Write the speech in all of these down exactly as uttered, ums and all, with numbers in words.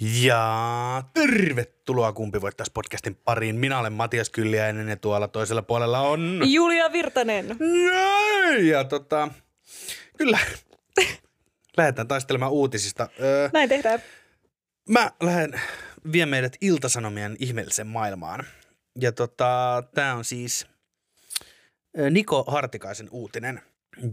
Ja tervetuloa Kumpi voittaisi -podcastin pariin. Minä olen Matias Kylliäinen ja tuolla toisella puolella on... Julia Virtanen. Jei! Ja tota, kyllä, lähdetään taistelemaan uutisista. Öö, Näin tehdään. Mä lähden vie meidät Ilta-Sanomien ihmeelliseen maailmaan. Ja tota, tää on siis Niko Hartikaisen uutinen.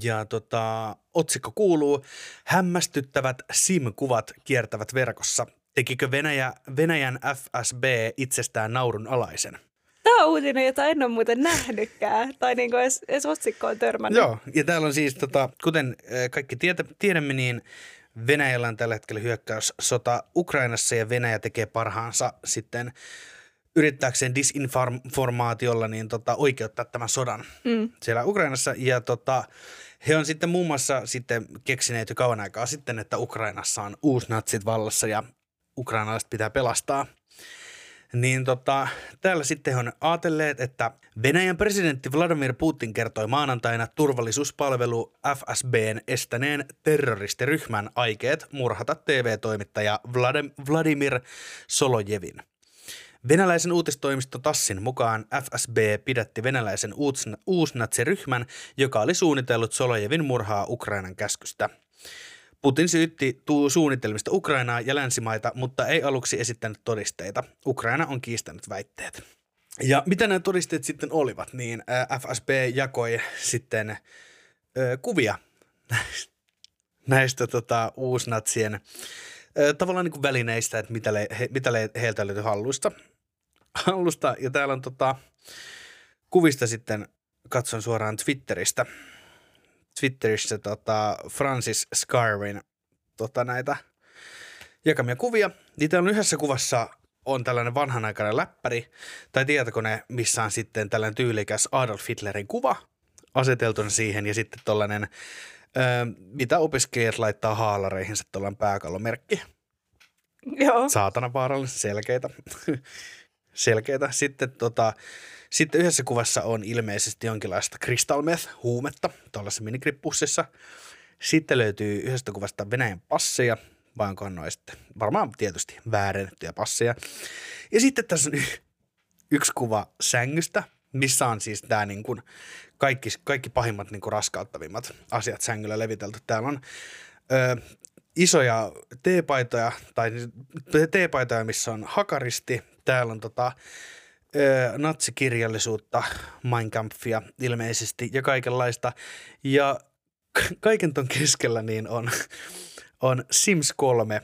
Ja tota, otsikko kuuluu: hämmästyttävät SIM-kuvat kiertävät verkossa. Tekikö Venäjä, Venäjän F S B itsestään naurun alaisen? Tämä on uutinen, jota en ole muuten nähnytkään, tai niin kuin edes, edes otsikkoon törmännyt. Joo, ja täällä on siis, tota, kuten kaikki tiedämme, niin Venäjällä on tällä hetkellä hyökkäyssota Ukrainassa, ja Venäjä tekee parhaansa sitten yrittääkseen disinformaatiolla niin tota, oikeuttaa tämän sodan mm. siellä Ukrainassa. Ja tota, he on sitten muun muassa sitten keksineet jo kauan aikaa sitten, että Ukrainassa on uusnatsit vallassa ja ukrainalaiset pitää pelastaa, niin tota, täällä sitten on ajatelleet, että Venäjän presidentti Vladimir Putin kertoi maanantaina turvallisuuspalvelu F S B:n estäneen terroristiryhmän aikeet murhata T V-toimittaja Vlad- Vladimir Solovjovin. Venäläisen uutistoimisto Tassin mukaan F S B pidätti venäläisen uus- uusnatsiryhmän, joka oli suunnitellut Solovjovin murhaa Ukrainan käskystä. Putin syytti suunnitelmista Ukrainaa ja länsimaita, mutta ei aluksi esittänyt todisteita. Ukraina on kiistänyt väitteet. Ja mitä nämä todisteet sitten olivat, niin F S B jakoi sitten ö, kuvia näistä, näistä tota, uusnatsien ö, tavallaan niin kuin välineistä, että mitä, le, he, mitä le, heiltä löytyi hallusta. hallusta. Ja täällä on tota, kuvista sitten, katson suoraan Twitteristä. Twitterissä tota, Francis Scarwin tota, näitä jakamia kuvia. Niitä on yhdessä kuvassa on tällainen vanhanaikainen läppäri tai tietokone, missä on sitten tällainen tyylikäs Adolf Hitlerin kuva aseteltuna siihen ja sitten tollainen, ö, mitä opiskelijat laittaa haalareihinsa, tollainen pääkallomerkki. Joo. Saatana vaarallisen selkeitä. selkeitä. Sitten tota... Sitten yhdessä kuvassa on ilmeisesti jonkinlaista crystal meth-huumetta tuollaisessa minikrippussissa. Sitten löytyy yhdestä kuvasta Venäjän passeja, vai onko noin sitten varmaan tietysti väärennettyjä passeja. Ja sitten tässä on y- yksi kuva sängystä, missä on siis tää niin kuin kaikki, kaikki pahimmat niin kuin raskauttavimmat asiat sängyllä levitelty. Täällä on ö, isoja teepaitoja, tai teepaitoja, missä on hakaristi. Täällä on tota... natsikirjallisuutta, Mein Kampfia ilmeisesti ja kaikenlaista. Ja kaiken ton keskellä niin on, on Sims kolme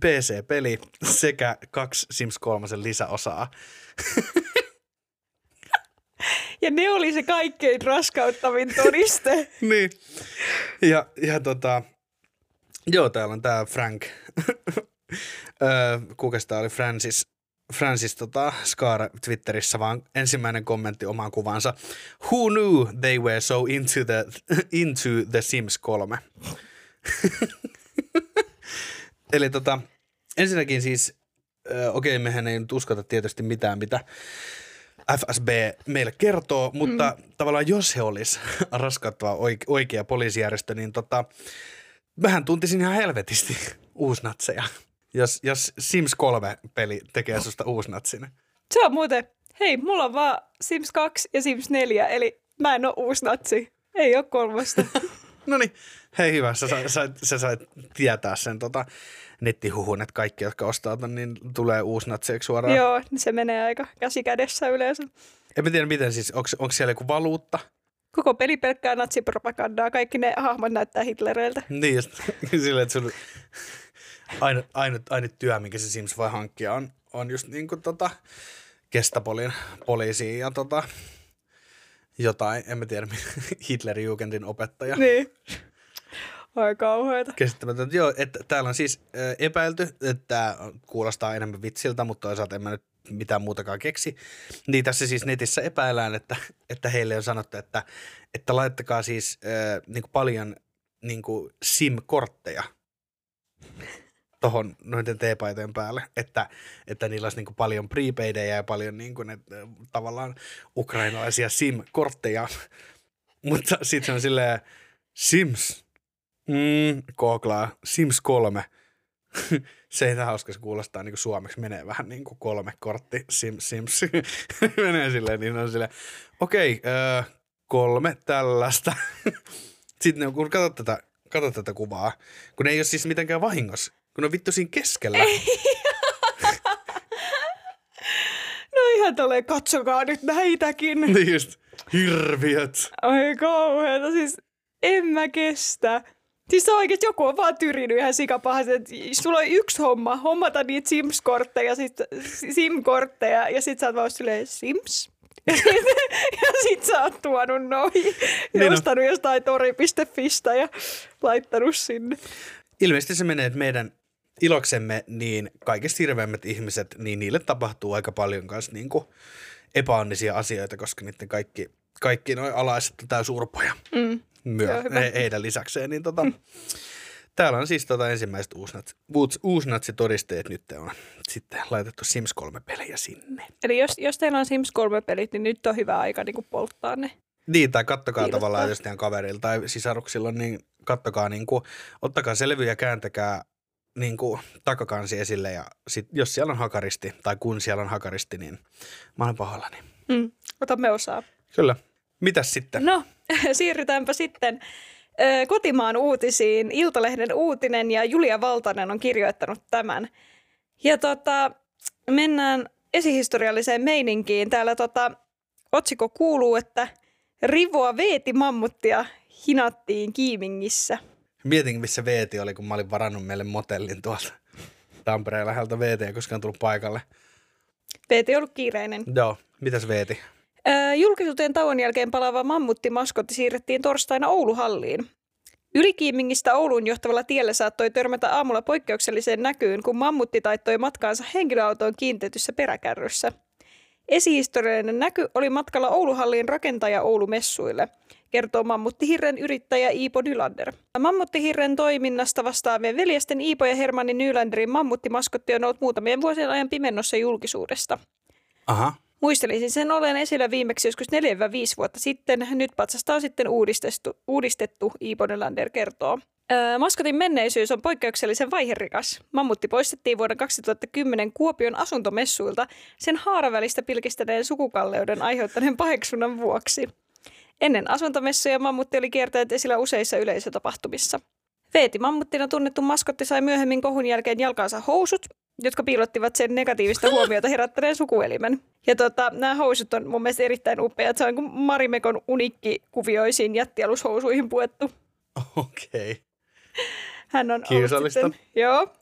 P C-peli sekä kaksi Sims kolme lisäosaa. Ja ne oli se kaikkein raskauttavin todiste. Niin. Ja, ja tota, joo, täällä on tää Frank, kukas tää oli, Francis. Francis tota, Scar Twitterissä vaan ensimmäinen kommentti omaan kuvansa. Who knew they were so into the, into the Sims kolme? Eli tota, ensinnäkin siis, okei, okay, mehän ei nyt uskota tietysti mitään, mitä F S B meille kertoo, mutta mm. tavallaan jos he olis raskattava oikea poliisijärjestö, niin tota, mähän tuntisin ihan helvetisti uusnatseja. Jos, jos Sims kolme-peli tekee susta uusnatsin. Se on muuten, hei, mulla on vaan Sims kaksi ja Sims neljä, eli mä en oo uusnatsi. Ei oo kolmosta. Noniin, hei hyvä, sä sait, sä sait tietää sen tota, nettihuhun, että kaikki, jotka ostaa ton, niin tulee uusnatseiksi suoraan. Joo, niin se menee aika käsi kädessä yleensä. En mä tiedä miten siis, onko siellä joku valuutta? Koko peli pelkkää natsipropagandaa. Kaikki ne hahmot näyttää Hitlereiltä. Niin, just silleen, että sun ainut, ainut, ainut työ, minkä se Sims voi hankkia, on, on just niin kuin tota Gestapolin poliisiin ja tota jotain, en mä tiedä, Hitlerjugendin opettaja. Niin. Ai kauheeta. Käsittämätöntä. Joo, että täällä on siis epäilty, että kuulostaa enemmän vitsiltä, mutta toisaalta en mä nyt mitään muutakaan keksi. Niin tässä siis netissä epäillään, että, että heille on sanottu, että, että laittakaa siis äh, niin kuin paljon niin kuin SIM-kortteja tuohon noiden teepaitojen päälle, että, että niillä olisi niin kuin paljon prepaidejä ja paljon niin kuin, että, tavallaan ukrainalaisia SIM-kortteja. Mutta sitten on silleen Sims, mm, googlaa Sims kolme. Se ei hauska, se kuulostaa niin kuin suomeksi, menee vähän niin kuin kolme kortti, Sims, Sims, menee silleen, niin on silleen, okei, öö, kolme tällaista. Sitten kun katsot tätä, katsot tätä kuvaa, kun ei ole siis mitenkään vahingossa, kun on vittu siinä keskellä. Ei. No ihan tolleen, katsokaa nyt näitäkin. Niin just, hirviöt. Ai kauheeta, siis en mä kestä. Siis se on oikeasti, joku on vaan tyrinyt ihan sikapahasti, että sulla on yksi homma, hommata niitä Sims-kortteja, sit, Sim-kortteja, ja sit sä oot vaan silleen Sims, ja sit, ja sit sä oot tuonut noihin, niin ostanut no. jostain tori piste fistä ja laittanut sinne. Ilmeisesti se menee, että meidän iloksemme niin kaikista hirveämmät ihmiset, niin niille tapahtuu aika paljon kanssa niin kuin epäonnisia asioita, koska niiden kaikki, kaikki noi alaiset tää surpoja. Mm. Myö, he, heidän lisäkseen. Niin tota, mm. Täällä on siis tota ensimmäiset uusnats, uusnatsitodisteet nyt on sitten laitettu Sims kolme-pelejä sinne. Eli jos, jos teillä on Sims kolme-pelit, niin nyt on hyvä aika niin kuin polttaa ne. Niin, tai kattokaa Kiilottaa. Tavallaan, jos teidän kaverilla tai sisaruksilla, niin kattokaa, niin kuin, ottakaa selviä ja kääntäkää niin kuin, takakansi esille. Ja sit, jos siellä on hakaristi tai kun siellä on hakaristi, niin mä olen pahoillani. Mm. Otamme osaa. Kyllä. Mitäs sitten? No, siirrytäänpä sitten ö, kotimaan uutisiin. Iltalehden uutinen ja Julia Valtanen on kirjoittanut tämän. Ja tota, mennään esihistorialliseen meininkiin. Täällä tota, otsikko kuuluu, että Rivoa veeti mammuttia hinattiin Kiimingissä. Mietin, missä veeti oli, kun mä olin varannut meille motellin tuolta Tampereen läheltä veetiä, koska on tullut paikalle. Veeti on ollut kiireinen. Joo, mitäs veeti? Julkisuuteen tauon jälkeen palaava mammuttimaskotti siirrettiin torstaina Ouluhalliin. Ylikiimingistä Ouluun johtavalla tiellä saattoi törmätä aamulla poikkeukselliseen näkyyn, kun mammutti taittoi matkaansa henkilöautoon kiintetyssä peräkärryssä. Esihistoriallinen näky oli matkalla Ouluhalliin rakentaja Oulumessuille, kertoo mammuttihirren yrittäjä Iipo Nylander. Mammuttihirren toiminnasta vastaavien veljesten Iipo ja Hermanni Nylanderin mammuttimaskotti on ollut muutamien vuosien ajan pimennossa julkisuudesta. Aha. Muistelisin sen olen esillä viimeksi joskus neljä viisi vuotta sitten. Nyt patsasta on sitten uudistettu, uudistettu Iipo Nylander kertoo. Öö, maskotin menneisyys on poikkeuksellisen vaiherikas. Mammutti poistettiin vuoden kaksituhattakymmenen Kuopion asuntomessuilta sen haaravälistä pilkistäneen sukukalleuden aiheuttaneen paheksunnan vuoksi. Ennen asuntomessuja mammutti oli kiertänyt esillä useissa yleisötapahtumissa. Veeti mammuttina tunnettu maskotti sai myöhemmin kohun jälkeen jalkaansa housut, jotka piilottivat sen negatiivista huomiota herättäneen sukuelimen. Ja tota, nämä housut on mun mielestä erittäin upeat. Se on kuin Marimekon unikki kuvioisiin jättialushousuihin puettu. Okei. Okay. Hän on kiusallista. Ollut sitten, joo.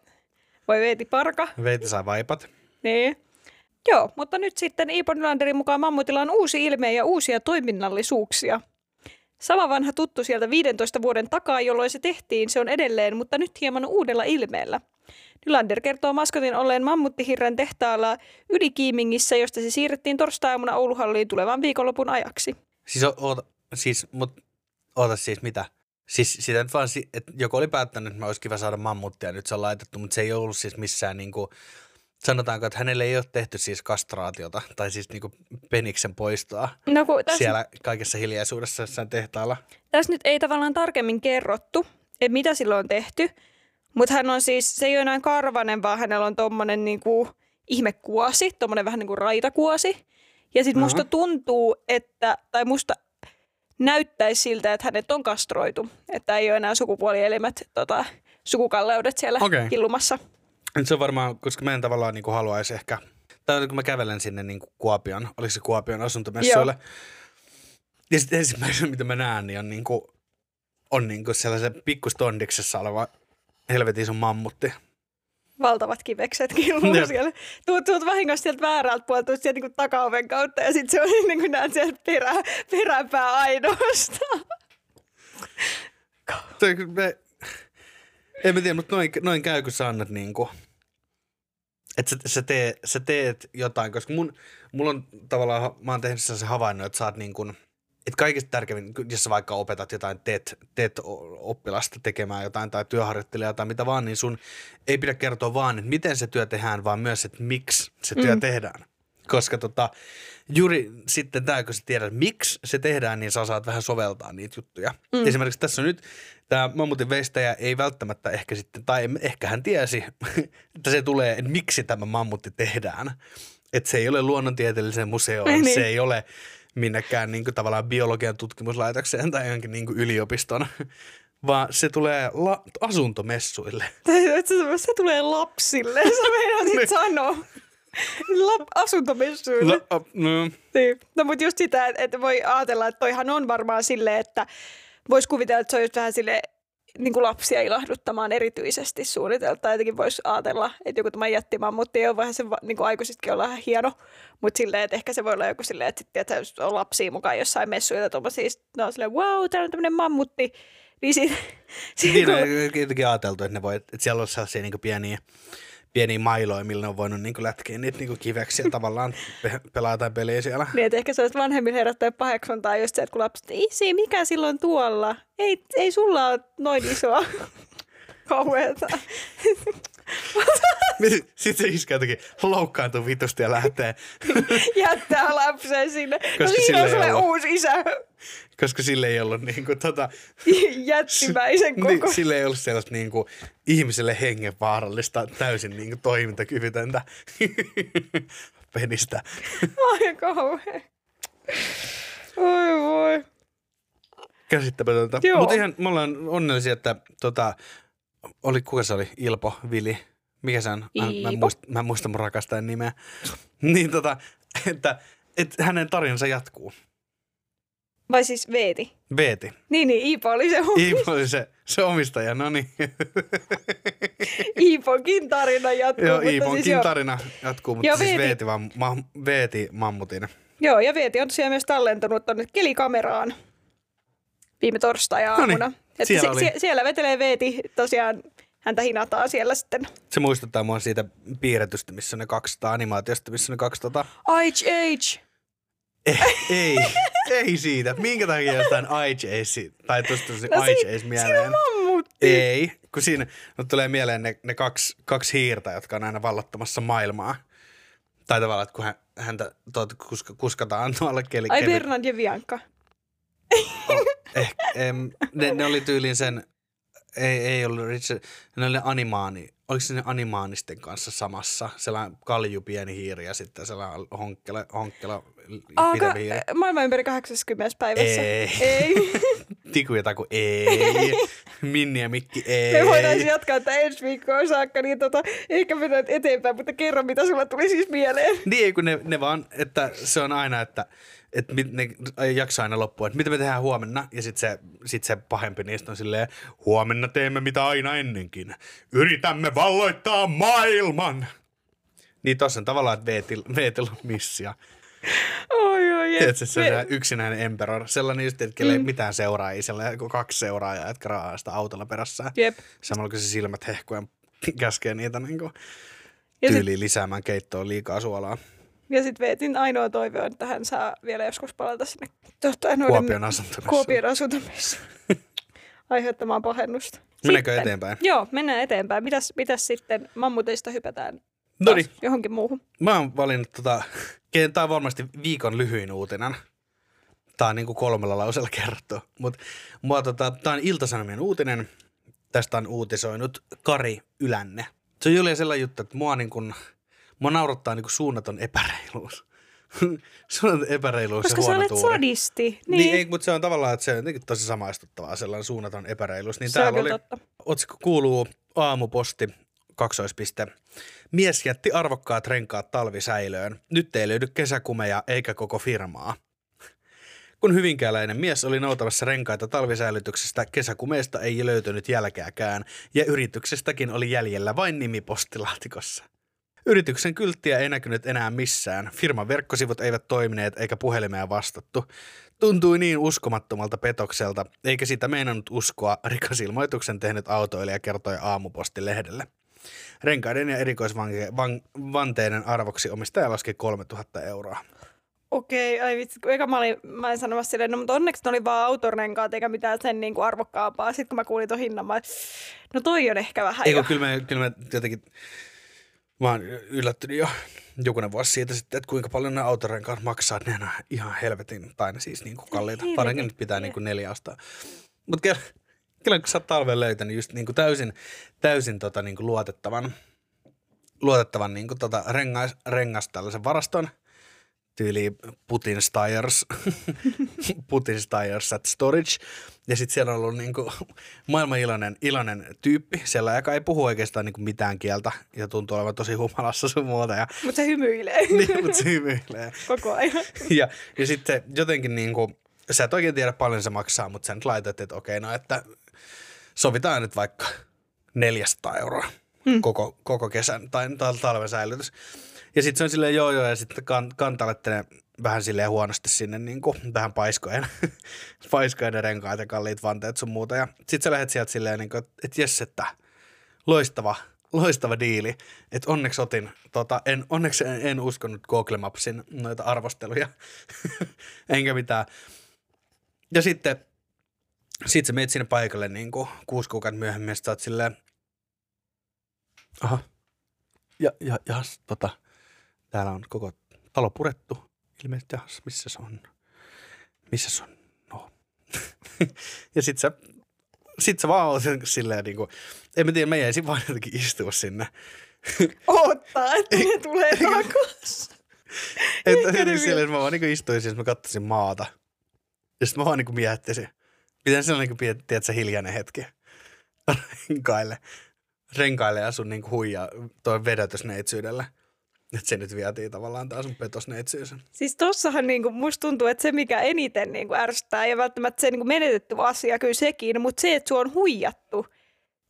Voi veeti parka. Veeti saa vaipat. Niin. Joo, mutta nyt sitten Iipo Nylanderin mukaan mammutilla on uusi ilme ja uusia toiminnallisuuksia. Sama vanha tuttu sieltä viidentoista vuoden takaa, jolloin se tehtiin, se on edelleen, mutta nyt hieman uudella ilmeellä. Nylander kertoo maskotin olleen mammuttihirren tehtaalla Ylikiimingissä, josta se siirrettiin torstaiaamuna Ouluhalliin tulevan viikonlopun ajaksi. Siis oota, siis, mut, oota siis mitä? Siis sitä nyt vaan, että joku oli päättänyt, että mä olisi kiva saada mammuttia, nyt se on laitettu, mutta se ei ollut siis missään niinku, sanotaanko, että hänelle ei ole tehty siis kastraatiota tai siis niinku peniksen poistoa no, täs, siellä kaikessa hiljaisuudessa jossain tehtaalla. Tässä nyt ei tavallaan tarkemmin kerrottu, että mitä silloin on tehty. Mutta hän on siis, se ei ole enää karvanen, vaan hänellä on tommonen niinku ihmekuosi, tommonen vähän niinku raitakuosi. Ja sit musta uh-huh. tuntuu, että, tai musta näyttäisi siltä, että hänet on kastroitu. Että ei ole enää sukupuolielimet, tota, sukukalleudet siellä okay. killumassa. Se on varmaan, koska mä en tavallaan niinku haluaisi ehkä, tai kun mä kävelen sinne niinku Kuopion, oliko se Kuopion asuntomessuille, Ja sitten ensimmäisenä, mitä mä näen, niin on, niinku, on niinku sellaisen pikkustondiksessa oleva helvetin sun mammutti. Valtavat kivekset kiiluu siellä. Tuut, tuut vahingossa sieltä väärältä puolelta, tuut sieltä niinku takaoven kautta ja sitten se on niin kuin näet sieltä perä, peräpää ainoastaan. Me, en mä tiedä, mutta noin, noin käy, kun sä annat niinku. Että sä, sä, tee, sä teet jotain, koska mun, mulla on tavallaan, mä oon tehnyt sellaisen havainnon, että sä oot niin kuin, että kaikista tärkeimmin, jos sä vaikka opetat jotain, teet, teet oppilasta tekemään jotain tai työharjoittelijaa tai mitä vaan, niin sun ei pidä kertoa vaan, että miten se työ tehdään, vaan myös, että miksi se työ mm. tehdään. Koska tota, juuri sitten tämä, kun sä tiedät, miksi se tehdään, niin sä saat vähän soveltaa niitä juttuja. Mm. Esimerkiksi tässä on nyt tämä mammutin veistäjä ei välttämättä ehkä sitten, tai ehkä hän tiesi, että se tulee, että miksi tämä mammutti tehdään. Että se ei ole luonnontieteelliseen museoon, ei niin. Se ei ole minnekään niin kuin tavallaan biologian tutkimuslaitokseen tai johonkin niin kuin yliopiston, vaan se tulee la- asuntomessuille. Se, se tulee lapsille, se meidän sitten sanoa. Asuntomessuille. La- no. Niin. No mutta just sitä, että voi ajatella, että toihan on varmaan silleen, että voisi kuvitella, että se on just vähän silleen, niin kuin lapsia ilahduttamaan erityisesti suunnitelta. Jotenkin voisi ajatella, että joku tämän jättimammutti ei ole vähän se, niin kuin aikuisitkin on vähän hieno, mutta silleen, että ehkä se voi olla joku silleen, että sitten että on lapsia mukaan jossain messuilla, siis, no silleen, wow, täällä on tämmöinen mammutti. Niin siitä, siitä kun... Niin, on jotenkin ajateltu, että, ne voi, että siellä on sellaisia niin kuin pieniä, pieniä mailoja, millä on voinut niin kuin lätkiä niitä niin kuin kiveksiä tavallaan pe- pelaa jotain peliä siellä. Niin, että ehkä se olisi vanhemmille herättää paheksuntaa just se, että kun lapset, isi, mikä silloin tuolla? Ei, ei sulla ole noin isoa kauheeta. Sitten se iskä jotenkin loukkaantuu vitusti ja lähtee. Jättää lapsen sinne. No siinä on sulle uusi isä. Koska sille ei ollut niinku tota... jättimäisen koko. Sille ei ollut sellaista niinku ihmiselle hengenvaarallista, täysin niinku toimintakyvytöntä penistä. Ai kauhean. Oi voi. Käsittämätöntä. Mutta ihan me ollaan onnellisia, että tota... Oli, kuka se oli? Ilpo, Vili. Mikä se on? Mä, mä, muist, mä en muista mun rakastajan nimeä. Niin tota, että et hänen tarinansa jatkuu. Vai siis Veeti? Veeti. Niin, niin Iipo oli se omistaja. Iipo oli se, se omistaja, no niin. Iiponkin tarina jatkuu. Joo, Iiponkin siis tarina jatkuu, mutta siis Veeti, veeti, vaan, ma, veeti mammutin. Joo, ja Veeti on tosiaan myös tallentunut tuonne kelikameraan viime torstai-aamuna. Siellä, sie- siellä vetelee Veeti, tosiaan häntä hinataan siellä sitten. Se muistuttaa mua siitä piirretystä, missä ne kaksisataa animaatiosta, missä ne kaksisataa. I H H. Eh, ei, ei siitä. Minkä takia jostain I H H tai tuosta no, I H H mieleen? Siinä on mammutti. Ei, kun siinä no, tulee mieleen ne, ne kaksi, kaksi hiirtä, jotka on aina vallattamassa maailmaa. Tai tavallaan, että kun hän, häntä tuot, kuska, kuskataan tuolla keli. Ai Bernard ja Bianca. Oh, eh, em, ne, ne oli tyyliin sen, ei, ei ollut Richard, ne oli animaani, oliko se ne animaanisten kanssa samassa? Sellainen kalju pieni hiiri ja sitten sellainen honkkela, honkkela pidempi hiiri. Maailman ympäri kahdeksankymmentä päivässä. Ei. ei. Tiku ja taku, ei. Minni ja Mikki, ei. Me voidaan jatkaa, että ensi viikkoon saakka, niin tota, ehkä mennään eteenpäin, mutta kerro mitä sulla tuli siis mieleen. Niin, kun ne, ne vaan, että se on aina, että... Että ne jaksaa aina loppua, että mitä me tehdään huomenna. Ja sitten se, sit se pahempi niistä on silleen, huomenna teemme mitä aina ennenkin. Yritämme valloittaa maailman. Niin tossa on tavallaan, että Veetillä on missia. Oi, oi, jes. Tiedätkö, se on me... yksinäinen emperor. Sellainen just, että ei mm. mitään seuraajia. Sellainen kaksi seuraajaa, jotka rahaa sitä autolla perässään. Jep. Samalla kun se silmät hehkuen käskee niitä niin kuin tyyliin lisäämään keittoon liikaa suolaa. Ja sitten Veetin ainoa toive on, että hän saa vielä joskus palata sinne tohtaa, Kuopion asuntomessuun. Kuopion asuntomessuun. Aiheuttamaan pahennusta. Mennäänkö eteenpäin? Joo, mennään eteenpäin. Mitäs, mitäs sitten mammuteista hypätään johonkin muuhun? Mä oon valinnut, tota, tämä on varmasti viikon lyhyin uutinen. Tämä on niin kuin kolmella lauseella kerrottu. Mutta tota, tämä on Ilta-Sanomien uutinen. Tästä on uutisoinut Kari Ylänne. Se on Julia sellainen juttu, että mua niin kuin... Mua naurattaa niinku suunnaton epäreiluus. Suunnaton epäreiluus ja huono tuuri. Koska sä olet sadisti. Niin, niin ei, mutta se on tavallaan, että se on jotenkin tosi samaistuttavaa, sellainen suunnaton epäreiluus. Niin täällä oli, totta. Otsikko kuuluu aamuposti, kaksoispiste. Mies jätti arvokkaat renkaat talvisäilöön. Nyt ei löydy kesäkumeja eikä koko firmaa. Kun hyvinkääläinen mies oli noutamassa renkaita talvisäilytyksestä, kesäkumeesta ei löytynyt jälkeäkään ja yrityksestäkin oli jäljellä vain nimi postilaatikossa. Yrityksen kylttiä ei näkynyt enää missään, firman verkkosivut eivät toimineet eikä puhelimea vastattu. Tuntui niin uskomattomalta petokselta, eikä sitä meinannut uskoa, rikosilmoituksen tehnyt autoilija kertoi aamupostilehdelle. Renkaiden ja erikoisvanteiden arvoksi omistaja laski kolmetuhatta euroa. Okei, ai vitsi, eikä mä, olin, mä en sanomassa silleen, no mutta onneksi ne oli vaan autorenkaat eikä mitään sen niin kuin arvokkaampaa. Sitten kun mä kuulin ton hinnan, mä, no toi on ehkä vähän. Eikö, kyllä mä, kyllä mä jotenkin, mä oon yllättynyt jo jokunen vuosi siitä sitten, että kuinka paljon nämä autorenkaat maksaa. Ne on ihan helvetin, tai ne siis niin kuin kalliita, paremmin nyt pitää niin kuin neljä ostaa. Mutta kyllä, kyllä kun sä oot talven löytänyt just niin kuin täysin, täysin tota niin kuin luotettavan, luotettavan niin kuin tota rengas, rengas tällaisen varaston, tyyli Putin's Tires, Putin's Tires at Storage. Ja sitten siellä on ollut niinku maailman iloinen, iloinen tyyppi, siellä joka ei puhu oikeastaan niinku mitään kieltä ja tuntuu olevan tosi humalassa sun muuta. Ja... Mutta se hymyilee. Niin, mutta se hymyilee. Koko ajan. Ja, ja sitten jotenkin niinku, sä et oikein tiedä paljon se maksaa, mutta sä nyt laitat, että okei, no että sovitaan nyt vaikka neljäsataa euroa hmm. koko, koko kesän tai talven säilytys. Ja sitten se on silleen joo joo ja sitten kan, kantalette ne vähän silleen huonosti sinne niinku tähän paiskojen, paiskojen renkaat ja kalliit vanteet sun muuta. Ja sitten sä lähdet sieltä silleen niinku, että jes, että loistava, loistava diili. Että onneksi otin, tota, en, onneksi en, en uskonut Google Mapsin noita arvosteluja, enkä mitään. Ja sitten sit sä meet sinne paikalle niinku kuusi kuukautta myöhemmin ja sä oot silleen, aha, ja, ja, ja, tota. Täällä on koko talo purettu. Ilmeisesti, jahas, missä se on? Missä se on? No. Ja sit sä, sit sä vaan oot silleen niinku, en mä tiedä, mä jäisin vaan jotenkin istua sinne. Oottaa, että ne tulee takas. Että niin silleen, mä vaan niinku istuin siis, mä katsoisin maata. Ja sit mä vaan niinku miettisin. Miten se on niinku, tiedät sä, hiljainen hetki renkaille. Renkaille ja sun niinku huijaa toi vedätysneitsyydellä. Että se nyt vietiin tavallaan taas sun petosneitsyysen. Siis tossahan niinku musta tuntuu, että se mikä eniten niinku ärsyttää ja välttämättä se niinku menetetty asia kyllä sekin, mutta se, että sua on huijattu.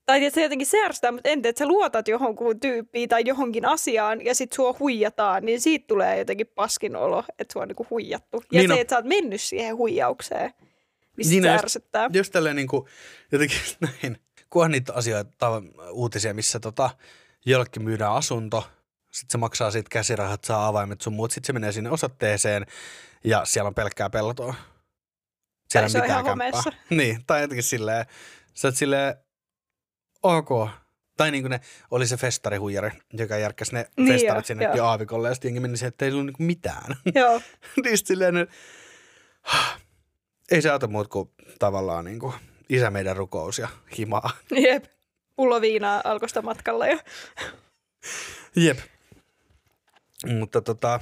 Tai että se jotenkin se ärsyttää, mutta entä, että sä luotat johonkin tyyppiin tai johonkin asiaan ja sit sua huijataan, niin siitä tulee jotenkin paskin olo, että sua on niinku huijattu. Ja niin se, että sä oot mennyt siihen huijaukseen, mistä niin se ärsyttää. Just, just tälleen niinku jotenkin näin, kunhan niitä asioita tai uutisia, missä tota, jollekin myydään asunto. Sitten se maksaa siitä käsirahat, saa avaimet sun muut. Sitten se menee sinne osoitteeseen ja siellä on pelkkää peltoa. Siellä ei mitään kämppää. Niin, tai jotenkin silleen, sä oot silleen, ok. Tai niin kuin ne, oli se festarihuijari, joka järkkäsi ne niin festarit jo, sinne jo aavikolle. Ja sitten jengi meni siihen, että ei ollut niinku mitään. Joo. Niin silleen, ei se auta muut kuin tavallaan niin kuin isä meidän rukous ja himaa. Jep, pullo viinaa alkosta matkalla jo. Jep. Mutta tota...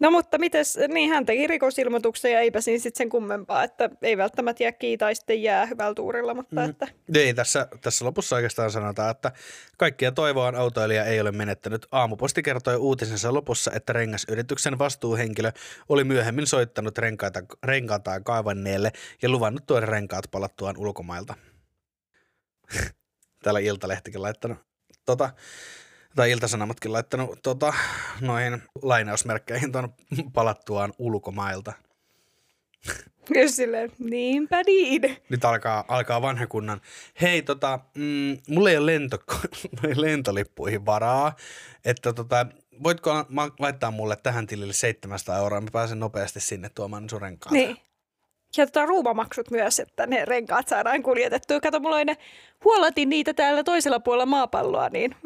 No mutta mites, niin hän teki rikosilmoituksen ja eipä siinä sitten sen kummempaa, että ei välttämättä jää kiinni tai sitten jää hyvällä tuurilla, mutta mm. että... Ei, tässä, tässä lopussa oikeastaan sanotaan, että kaikkia toivoaan autoilija ei ole menettänyt. Aamuposti kertoi uutisensa lopussa, että rengasyrityksen vastuuhenkilö oli myöhemmin soittanut renkaita, renkaataan kaivanneelle ja luvannut tuoda renkaat palattuaan ulkomailta. Täällä Iltalehtikin laittanut tota... Tai Ilta-Sanomatkin laittanut tota, noihin lainausmerkkeihin tuon palattuaan ulkomailta. Kyllä silleen, niinpä niin. Nyt alkaa, alkaa vanha kunnan. Hei, tota, mm, mulla ei ole lento, lentolippuihin varaa, että tota, voitko laittaa mulle tähän tilille seitsemänsataa euroa, mä pääsen nopeasti sinne tuomaan sun renkaan. Niin. Ja tota ruumamaksut myös, että ne renkaat saadaan kuljetettua. Kato, mulla ei ne, huolatin niitä täällä toisella puolella maapalloa, niin...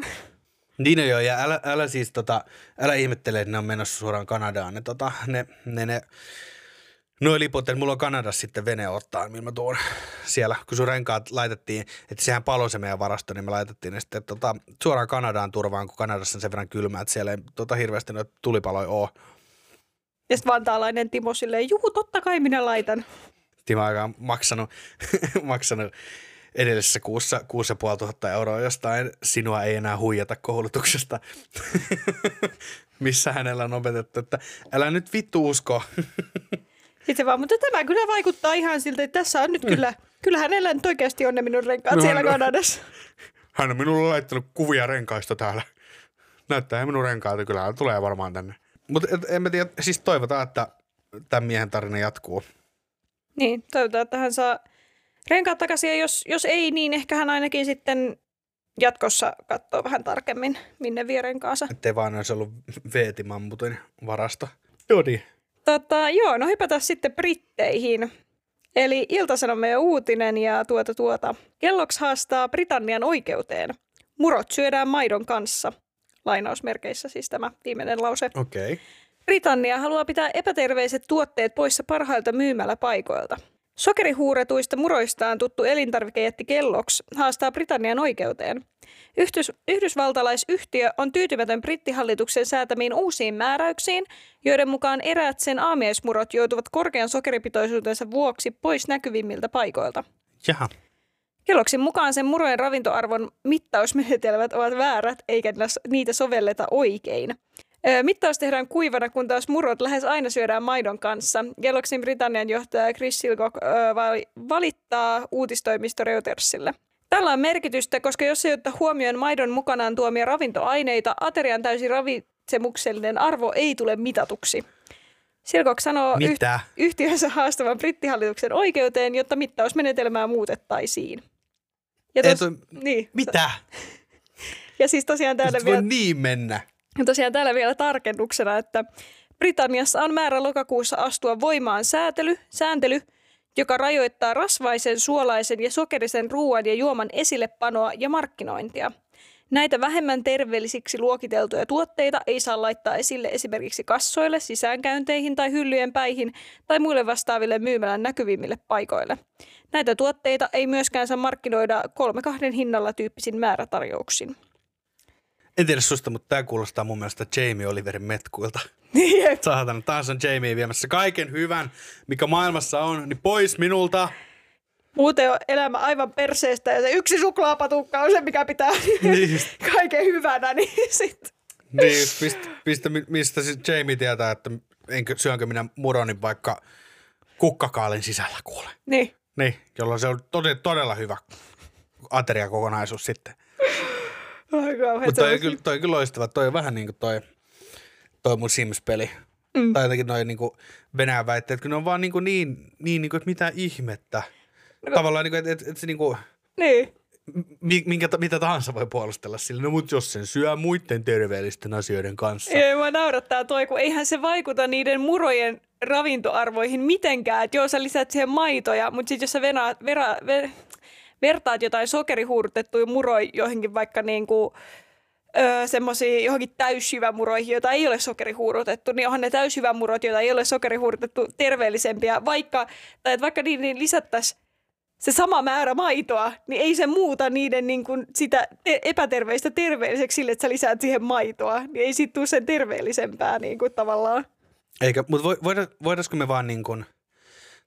Niin joo, ja älä, älä siis tota, älä ihmettele, että ne on menossa suoraan Kanadaan. Ne tota, ne, ne, ne, noi liput, että mulla on Kanadassa sitten vene ottaa, millä mä tuon siellä. Kun sun renkaat laitettiin, että sehän paloi se meidän varasto, niin me laitettiin ne sitten tota, suoraan Kanadaan turvaan, kun Kanadassa on sen verran kylmää, että siellä ei tota, hirveästi noita tulipaloja ole. Ja sitten vantaalainen Timo silleen, juhu, totta kai minä laitan. Timo aika on maksanut, maksanut. Edellisessä kuussa kuusi ja puoli tuhatta euroa jostain sinua ei enää huijata koulutuksesta, missä hänellä on opetettu, että älä nyt vittu usko. Itse vaan, mutta tämä kyllä vaikuttaa ihan siltä, että tässä on nyt mm. kyllä, kyllä hänellä nyt oikeasti on ne minun renkaat no, siellä hän, Kanadassa. Hän on minulle laittanut kuvia renkaista täällä. Näyttää minun renkaita, kyllä hän tulee varmaan tänne. Mutta en mä tiedä, siis toivotaan, että tämän miehen tarina jatkuu. Niin, toivotaan, että hän saa renkaat takaisin ja jos, jos ei, niin ehkä hän ainakin sitten jatkossa katsoo vähän tarkemmin, minne vie renkaansa. Ettei vaan olisi ollut veetimammutin varasta. Joo niin. Tota, joo, no hypätään sitten Britteihin. Eli Ilta-Sanomien uutinen ja tuota tuota. Kellogg's haastaa Britannian oikeuteen. Murot syödään maidon kanssa. Lainausmerkeissä siis tämä viimeinen lause. Okei. Okay. Britannia haluaa pitää epäterveiset tuotteet poissa parhailta myymäläpaikoilta. Sokerihuuretuista muroistaan tuttu elintarvikejätti Kellogg's haastaa Britannian oikeuteen. Yhdys- Yhdysvaltalaisyhtiö on tyytymätön brittihallituksen säätämiin uusiin määräyksiin, joiden mukaan eräät sen aamiaismurot joutuvat korkean sokeripitoisuutensa vuoksi pois näkyvimmiltä paikoilta. Jaha. Kellogg'sin mukaan sen murojen ravintoarvon mittausmenetelmät ovat väärät, eikä niitä sovelleta oikein. Mittaus tehdään kuivana, kun taas murot lähes aina syödään maidon kanssa. Kellogg'sin Britannian johtaja Chris Silcock valittaa uutistoimisto Reutersille. Tällä on merkitystä, koska jos ei ottaa huomioon maidon mukanaan tuomia ravintoaineita, aterian täysin ravitsemuksellinen arvo ei tule mitatuksi. Silcock sanoo yht- yhtiönsä haastavan brittihallituksen oikeuteen, jotta mittausmenetelmää muutettaisiin. Ja tos, toi, niin, mitä? Ja siis tosiaan täällä vielä... voi niin mennä. Ja tosiaan täällä vielä tarkennuksena, että Britanniassa on määrä lokakuussa astua voimaan säätely, sääntely, joka rajoittaa rasvaisen, suolaisen ja sokerisen ruoan ja juoman esillepanoa ja markkinointia. Näitä vähemmän terveellisiksi luokiteltuja tuotteita ei saa laittaa esille esimerkiksi kassoille, sisäänkäynteihin tai hyllyjen päihin tai muille vastaaville myymälän näkyvimmille paikoille. Näitä tuotteita ei myöskään saa markkinoida kolme kahden hinnalla tyyppisin määrätarjouksin. En tiedä susta, mutta tämä kuulostaa mun mielestä Jamie Oliverin metkuilta. Jep. Saatana, taas on Jamie viemässä kaiken hyvän, mikä maailmassa on, niin pois minulta. Muuten on elämä aivan perseestä ja se yksi suklaapatukka on se, mikä pitää niin. Kaiken hyvänä. Niin, sit. Niin mistä, mistä, mistä sit Jamie tietää, että enkö, syönkö minä muronin vaikka kukkakaalin sisällä kuule. Niin. Niin, jolloin se on todella, todella hyvä ateriakokonaisuus sitten. Mutta toi, toi, toi on kyllä loistava. Toi on vähän niin kuin toi, toi mun Sims-peli. Mm. Tai jotenkin noi niin kuin Venäjän väitteet, kun ne on vaan niin, niin, niin, niin kuin, että mitä ihmettä. No, tavallaan, niin kuin, että, että, että se niin kuin, niin. Minkä, mitä tahansa voi puolustella sille. No mut jos sen syö muiden terveellisten asioiden kanssa. Joo, mä naurattaa toi, kun eihän se vaikuta niiden murojen ravintoarvoihin mitenkään. Että joo, sä lisät siihen maitoja, mutta sit jos sä venäät... Vera, ver... vertaat jotain sokerihuurtettuja muroja johonkin vaikka niinku, öö, semmoisiin johonkin täysjyvämuroihin, joita ei ole sokerihuurtettu, niin onhan ne täysjyvämurot, joita ei ole sokerihuurtettu, terveellisempiä. Vaikka, tai että vaikka niin, niin lisättäisiin se sama määrä maitoa, niin ei se muuta niiden niin kuin sitä te- epäterveistä terveelliseksi sille, että sä lisäät siihen maitoa. Niin ei siitä tule sen terveellisempää niin kuin tavallaan. Eikä, mutta voitaisiko me vaan niin kuin,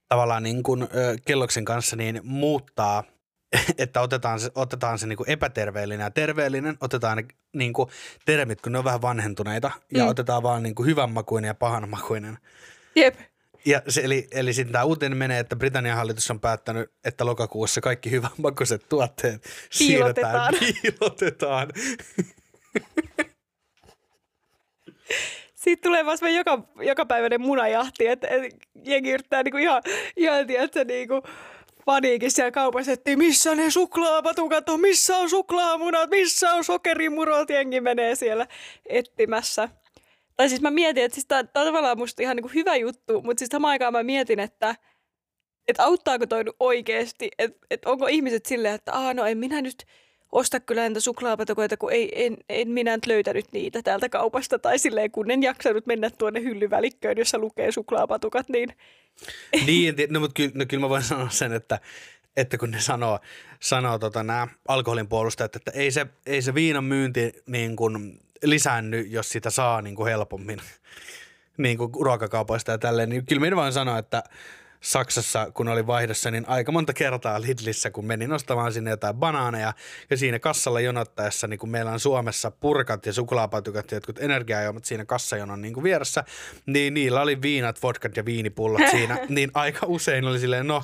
tavallaan niin kuin, Kellogg'sin kanssa niin muuttaa... että otetaan se, otetaan se niinku epäterveellinen ja terveellinen, otetaan ne niinku termit, kun ne on vähän vanhentuneita, ja mm. otetaan vaan niinku hyvänmakuinen ja pahanmakuinen. Jep. Ja se, eli eli sitten tämä uutinen menee, että Britannian hallitus on päättänyt, että lokakuussa kaikki hyvänmakuiset tuotteet piilotetaan. piilotetaan. Siitä tulee vasta joka, jokapäiväinen munajahti, että et, jengi yrittää niinku ihan, ihan tietysti niinku... paniikin siellä kaupassa, että missä ne suklaapatukat on, missä on suklaamunat, missä on sokerimurot, jengi menee siellä etsimässä. Tai siis mä mietin, että siis tämä on tavallaan musta ihan niinku hyvä juttu, mutta siis samaan aikaan mä mietin, että et auttaako toi oikeasti, että et onko ihmiset silleen, että aah no en minä nyt osta kyllä entä suklaapatukoita, kun ei, en, en minä nyt löytänyt niitä täältä kaupasta, tai silleen kun en jaksanut mennä tuonne hyllyvälikköön, jossa lukee suklaapatukat, niin... Niin, no, mutta kyllä, no, kyllä mä voin sanoa sen, että, että kun ne sanoo, sanoo tota, nämä alkoholin puolustajat, että ei se, ei se viinan myynti niin kuin lisäänny, jos sitä saa niin kuin helpommin niin kuin ruokakaupoista ja tälleen, niin kyllä minä voin sanoa, että Saksassa, kun olin vaihdossa, niin aika monta kertaa Lidlissä, kun menin ostamaan sinne jotain banaaneja ja siinä kassalla jonottaessa, niin kun meillä on Suomessa purkat ja suklaapatukat ja jotkut energiajuomat siinä kassajonon niin kuin vieressä, niin niillä oli viinat, vodkat ja viinipullot siinä, niin aika usein oli silleen, no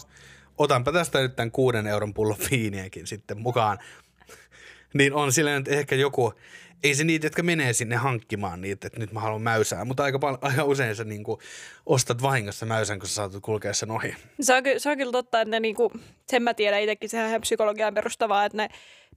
otanpa tästä nyt tämän kuuden euron pullon viiniäkin sitten mukaan. Niin on silleen, että ehkä joku, ei se niitä, jotka menee sinne hankkimaan niitä, että nyt mä haluan mäysää, mutta aika, pal- aika usein sä niinku ostat vahingossa mäysän, kun sä saatat kulkea sen ohi. Se on, ky- se on kyllä totta, että ne niinku, sen mä tiedän itsekin, sehän on psykologiaan perustavaa, että ne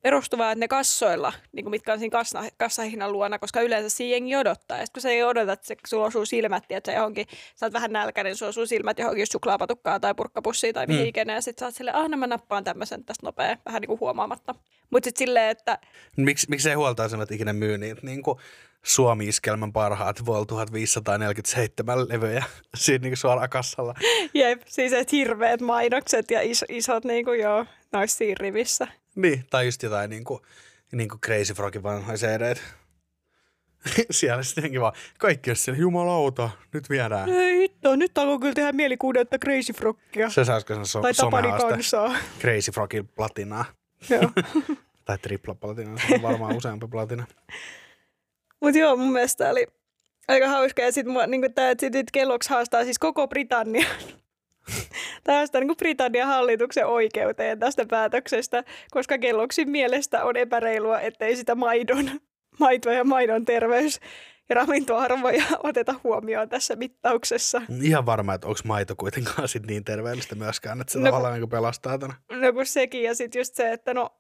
perustuvaa, että ne kassoilla, niinku mitkä on siinä kassa- kassahinnan luona, koska yleensä siinä jengi odottaa. Ja sitten kun sä ei odota, että sulla osuu silmät, että johonkin, sä oot vähän nälkäinen, sulla osuu silmät johonkin suklaapatukkaan tai purkkapussiin tai mihin ikinä, ja sit sä oot silleen, ah, no mä nappaan tämmösen tästä nopea, vähän niinku huomaamatta. Mut sit silleen, että... Miks, miksei huoltoasemat ikinä myy niitä niinku Suomi-iskelmän parhaat Vol tuhatviisisataaneljäkymmentäseitsemän levyjä siinä niinku suoraan kassalla? Jep, siis et hirveet mainokset ja is- isot niinku joo, nois siinä rivissä. Niin, tai just jotain niinku, niinku Crazy Frogin vanhoja C D:itä. Siellä sittenkin vaan, kaikki jos siellä, jumalauta, nyt viedään. Ei hitto, nyt alkoi kyllä tehdä mieli kuunnella Crazy Frogia. Se saisiko sen so- somehaaste Crazy Frogin platinaa. Joo. Tai tripla platinaa, se on varmaan useampi platina. Mut joo, mun mielestä tää oli aika hauska. Ja sit, mua, niinku tää, sit Kellogg's haastaa siis koko Britannian. Tästä niin kuin Britannian hallituksen oikeuteen tästä päätöksestä, koska Kellogg'sin mielestä on epäreilua, ettei sitä maidon, maitoa ja maidon terveys- ja ravintoarvoja oteta huomioon tässä mittauksessa. Ihan varma, että onko maito kuitenkaan sit niin terveellistä myöskään, että se no, tavallaan niin kuin pelastaa tänä. No kun sekin ja sitten just se, että no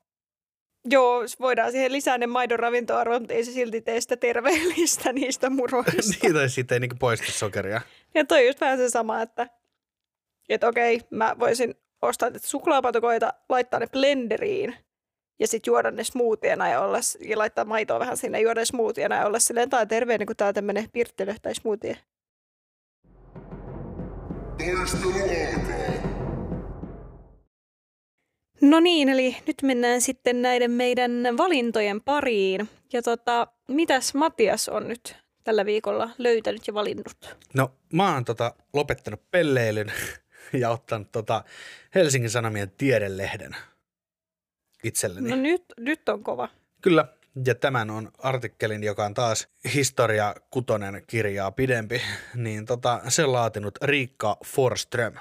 joo, voidaan siihen lisää ne maidon ravintoarvoja, mutta ei se silti tee sitä terveellistä niistä muroista. Niin, tai siitä ei niin kuin poista sokeria. Ja toi just vähän se sama, että... Että okei, mä voisin ostaa suklaapatukoita, laittaa ne blenderiin ja sitten juoda ne smoothiena ja, olla, ja laittaa maitoa vähän sinne, juoda ne smoothiena ja olla silleen, tää on terveinen, kun tää on tämmönen pirttelö tai smoothie. No niin, eli nyt mennään sitten näiden meidän valintojen pariin. Ja tota, mitäs Matias on nyt tällä viikolla löytänyt ja valinnut? No, mä oon tota, lopettanut pelleilyn ja ottanut tota Helsingin Sanomien tiedelehden itselleni. No nyt, nyt on kova. Kyllä, ja tämän on artikkelin, joka on taas historia kutonen kirjaa pidempi, niin tota, sen laatinut Riikka Forström,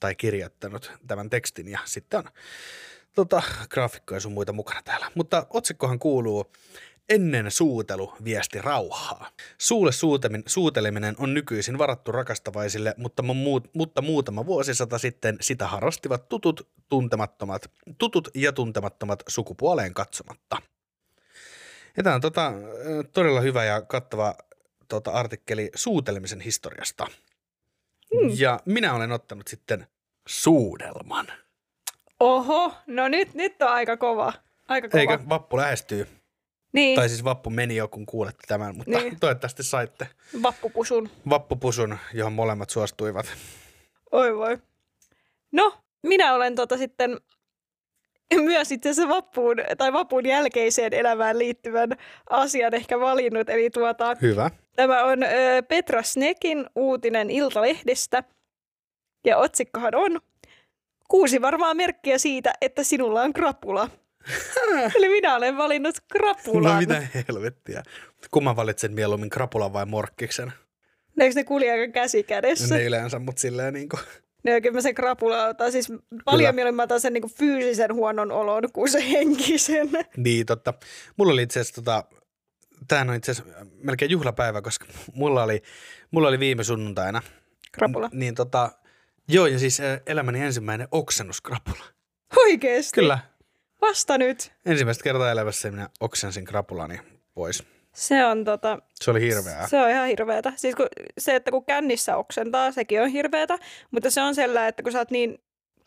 tai kirjoittanut tämän tekstin, ja sitten on tota, graafikkoja sun muita mukana täällä. Mutta otsikkohan kuuluu... Ennen suutelu viesti rauhaa. Suulle suuteleminen on nykyisin varattu rakastavaisille, mutta, muut, mutta muutama vuosisata sitten sitä harrastivat tutut, tuntemattomat, tutut ja tuntemattomat sukupuoleen katsomatta. Ja tämä on tota, todella hyvä ja kattava tota, artikkeli suutelemisen historiasta. Hmm. Ja minä olen ottanut sitten suudelman. Oho, no nyt, nyt on aika kova. Aika kova. Eikö vappu lähestyy? Niin. Tai siis vappu meni jo, kun kuulette tämän, mutta niin. Toivottavasti saitte. Vappupusun. Vappupusun, johon molemmat suostuivat. Oi voi. No, minä olen tota sitten myös itse asiassa vappuun, tai vappuun jälkeiseen elämään liittyvän asian ehkä valinnut. Eli tuota, hyvä. Tämä on ö, Petra Snekin uutinen Iltalehdestä, ja otsikkohan on kuusi varmaa merkkiä siitä, että sinulla on krapula. Eli minä olen valinnut krapulan. No mitä helvettiä. Kumman valitsen mieluummin, krapulan vai morkkiksen? Eikö ne kulje aika käsi kädessä? Ne yleensä, mutta silleen niinku. No kyllä mä sen krapulan otan. Siis paljon mieluummin mä otan sen niinku fyysisen huonon olon kuin se henkisen. Niin totta. Mulla oli itse asiassa tota, tämähän on itse asiassa melkein juhlapäivä, koska mulla oli, mulla oli viime sunnuntaina. Krapula. N- niin tota, joo ja siis elämäni ensimmäinen oksennuskrapula. Oikeesti? Kyllä. Vasta nyt. Ensimmäistä kertaa elämässä minä oksensin krapulani pois. Se on tota... Se oli hirveää. Se on ihan hirveätä. Siis kun, se, että kun kännissä oksentaa, sekin on hirveätä. Mutta se on sellainen, että kun sä oot niin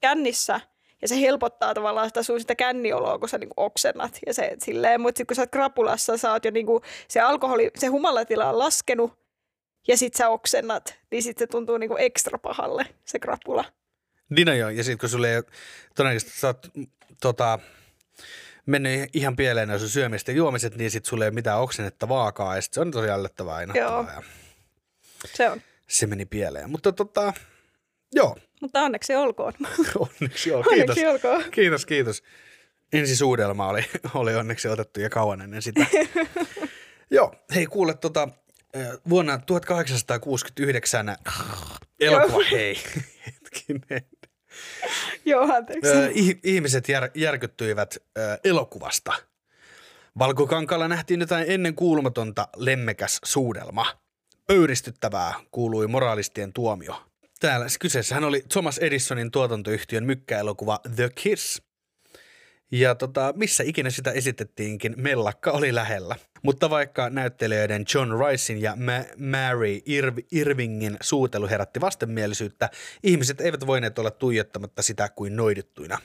kännissä ja se helpottaa tavallaan sitä sun sitä kännioloa, kun sä niinku oksennat. Ja se silleen, mutta sit kun sä oot krapulassa, sä oot jo niinku, se alkoholi, se humalatila on laskenut ja sit sä oksennat, niin sit se tuntuu niinku ekstra pahalle, se krapula. Niin on joo. Ja sit kun sulle ei ole, todennäköisesti sä oot tota... mennyt ihan pieleen noissa syömistä ja juomiset, niin sitten sulle ei ole mitään oksennetta vaakaa ja se on tosi ällättävää ja nahtavaa. Joo, se on. Se meni pieleen, mutta tota, joo, Mutta onneksi olkoon. Onneksi olkoon. Kiitos. Onneksi olkoon. Kiitos, kiitos. Ensisuudelma oli, oli onneksi otettu ja kauan ennen sitä. Joo, hei kuule tota, vuonna tuhatkahdeksansataakuusikymmentäyhdeksän elokuva, hei, hetkinen. Joo, anteeksi. Ihmiset jär, järkyttyivät elokuvasta. Valkokankaalla nähtiin jotain ennen kuulumatonta lemmekäs suudelma. Pöyristyttävää kuului moraalistien tuomio. Täällä kyseessähän oli Thomas Edisonin tuotantoyhtiön mykkäelokuva The Kiss. Ja tota, missä ikinä sitä esitettiinkin, mellakka oli lähellä. Mutta vaikka näyttelijöiden John Ricein ja Ma- Mary Irv- Irvingin suutelu herätti vastenmielisyyttä, ihmiset eivät voineet olla tuijottamatta sitä kuin noiduttuina.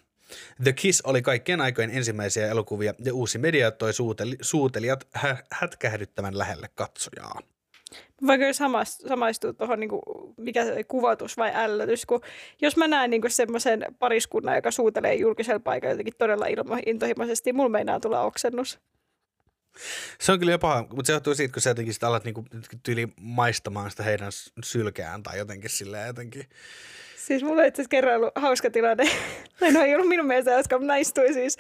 The Kiss oli kaikkien aikojen ensimmäisiä elokuvia ja uusi media toi suuteli- suutelijat hä- hätkähdyttävän lähelle katsojaa. Vaikka jos samaistuu tuohon, niin mikä se kuvatus vai ällötys, kun jos mä näen niin semmoisen pariskunnan, joka suutelee julkisella paikalla jotenkin todella ilma, intohimoisesti, mulla meinaa tulla oksennus. Se on kyllä jo paha, mutta se johtuu siitä, kun sä jotenkin sit alat niin kuin, tyyli maistamaan sitä heidän sylkeään tai jotenkin silleen jotenkin. Siis mulla on itse asiassa kerran ollut hauska tilanne, tai no ei ollut minun mielestä hauska, mutta mä istuin siis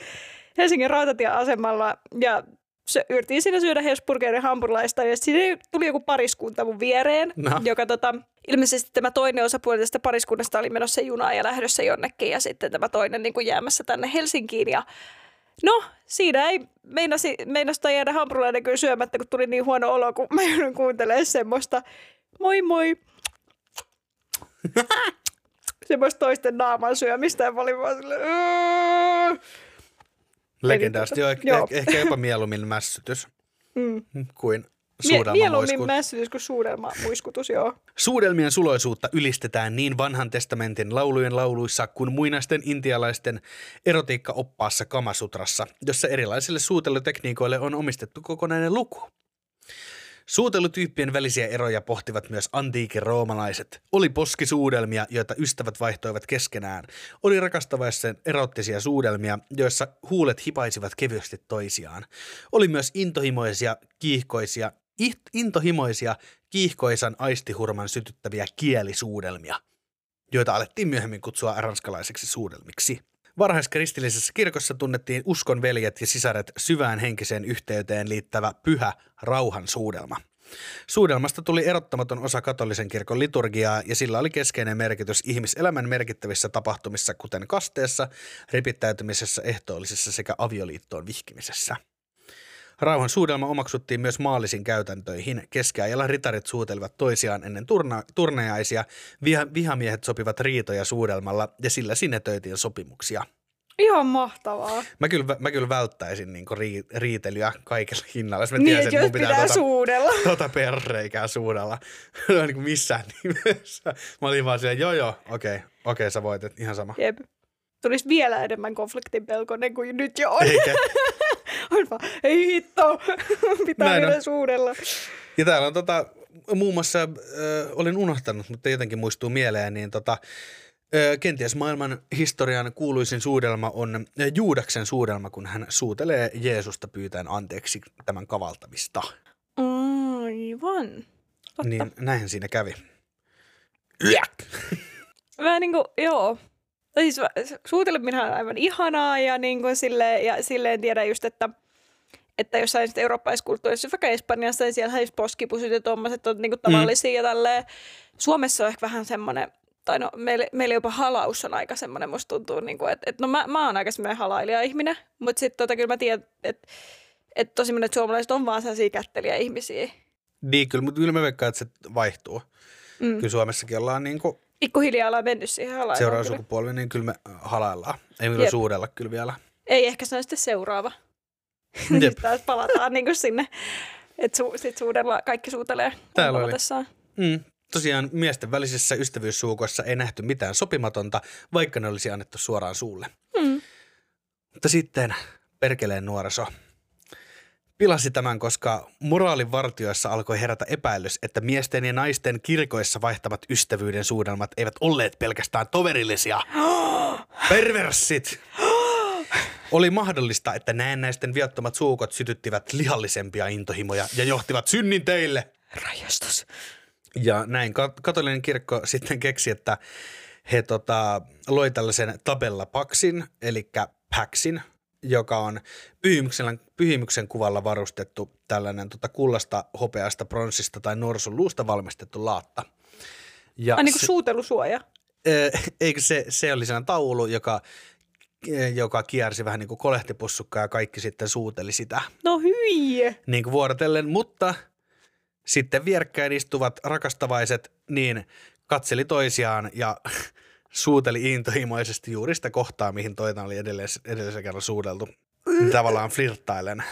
Helsingin rautatieasemalla ja se yritin siinä syödä Hesburgerin hampurilaista ja siinä tuli joku pariskunta mun viereen, no. joka tota, ilmeisesti tämä toinen osapuoli tästä pariskunnasta oli menossa junaan ja lähdössä jonnekin ja sitten tämä toinen niin kuin jäämässä tänne Helsinkiin ja no siinä ei meinasi, meinasta jäädä hampurilainen kyllä syömättä, kun tuli niin huono olo, kun mä joudun kuuntelemaan semmoista moi moi. Semmoista toisten naaman syömistä ja mä olin vaan silleen. Legendaasti jo, ehkä jopa mieluummin mässytys mm. kuin suudelma Mie- mieluummin muiskutus. mässytys kuin suudelma muiskutus, joo. Suudelmien suloisuutta ylistetään niin vanhan testamentin laulujen lauluissa kuin muinaisten intialaisten erotiikkaoppaassa Kamasutrassa, jossa erilaisille suutelutekniikoille on omistettu kokonainen luku. Suutelutyyppien välisiä eroja pohtivat myös antiikin roomalaiset. Oli poskisuudelmia, joita ystävät vaihtoivat keskenään. Oli rakastavaisen erottisia suudelmia, joissa huulet hipaisivat kevyesti toisiaan. Oli myös intohimoisia, kiihkoisia, it, intohimoisia kiihkoisan aistihurman sytyttäviä kielisuudelmia, joita alettiin myöhemmin kutsua ranskalaisiksi suudelmiksi. Varhaiskristillisessä kirkossa tunnettiin uskon veljet ja sisaret syvään henkiseen yhteyteen liittävä pyhä rauhan suudelma. Suudelmasta tuli erottamaton osa katolisen kirkon liturgiaa ja sillä oli keskeinen merkitys ihmiselämän merkittävissä tapahtumissa, kuten kasteessa, ripittäytymisessä, ehtoollisessa sekä avioliittoon vihkimisessä. Rauhan suudelma omaksuttiin myös maallisiin käytäntöihin. Keskiajalla ritarit suutelivat toisiaan ennen turna- turnajaisia, Viha- vihamiehet sopivat riitoja suudelmalla ja sillä sinetöitiin sopimuksia. Ihan mahtavaa. Mä kyllä, mä kyllä välttäisin niinku ri- riitelyä kaikella hinnalla. Mä niin, tiedän, jos pitää, pitää tuota, suudella. Tuota perreikää suudella. Niin kuin missään nimessä. Mä olin vaan silleen, joo joo, okei, okay, okei okay, sä voit, et, ihan sama. Jep. Tulisi vielä enemmän konfliktin pelkoinen kuin nyt jo on. Eikä. On vaan, ei hitto, pitää vielä suudella. Ja täällä on tota, muun muassa, äh, olin unohtanut, mutta jotenkin muistuu mieleen, niin tota, äh, kenties maailman historian kuuluisin suudelma on äh, Juudaksen suudelma, kun hän suutelee Jeesusta pyytäen anteeksi tämän kavaltamista. Aivan, totta. Niin näinhän siinä kävi. Yäk! Vähän niin kuin, joo. Siis suuteleminen on aivan ihanaa ja, niin kuin silleen, ja silleen tiedän just, että, että jossain eurooppalaiskulttuurissa, vaikka Espanjassa, niin siellä poskipusut ja tuommoiset on niin kuin tavallisia mm. ja tälleen. Suomessa on ehkä vähän semmoinen, tai no meillä, meillä jopa halaus on aika semmoinen, musta tuntuu, niin kuin, että, että no mä, mä oon aika semmoinen halailija-ihminen, mutta sitten tota, kyllä mä tiedän, että, että tosi monet suomalaiset on vaan sellaisia kätteliä ihmisiä. Niin kyllä, mutta kyllä mä veikkaan, että se vaihtuu. Mm. Kyllä Suomessakin ollaan niin kuin pikkuhiljaa ollaan mennyt siihen halailuun. Seuraava sukupolvi, niin kyllä me halaillaan. Ei meillä suudella kyllä vielä. Ei, ehkä se on sitten seuraava. Jep. Taas palataan niin kuin sinne, että su- sitten suudella kaikki suutelee. Täällä oli. Mm. Tosiaan miesten välisessä ystävyyssuukossa ei nähty mitään sopimatonta, vaikka ne olisi annettu suoraan suulle. Mm. Mutta sitten perkeleen nuoriso pilasi tämän, koska moraalin vartijoissa alkoi herätä epäilys, että miesten ja naisten kirkoissa vaihtavat ystävyyden suudelmat eivät olleet pelkästään toverillisia. Perversit! Oli mahdollista, että näennäisten viattomat suukot sytyttivät lihallisempia intohimoja ja johtivat synnin teille. Rajastus. Ja näin katolinen kirkko sitten keksi, että he tota, loi tällaisen tabellapaksin, eli paksin, joka on pyhimyksen kuvalla varustettu tällainen tota, kullasta, hopeasta, pronssista tai norsun luusta valmistettu laatta. Ja Ai niin kuin se, suutelusuoja? Eikö se, se oli sellainen taulu, joka, joka kiersi vähän niin kuin kolehtipussukkaa ja kaikki sitten suuteli sitä. No hyi! Niin kuin vuorotellen, mutta sitten vierekkäin istuvat rakastavaiset niin katseli toisiaan ja suuteli intohimoisesti juuri sitä kohtaa, mihin toita oli edellis- edellisen kerran suudeltu. Tavallaan flirttailen.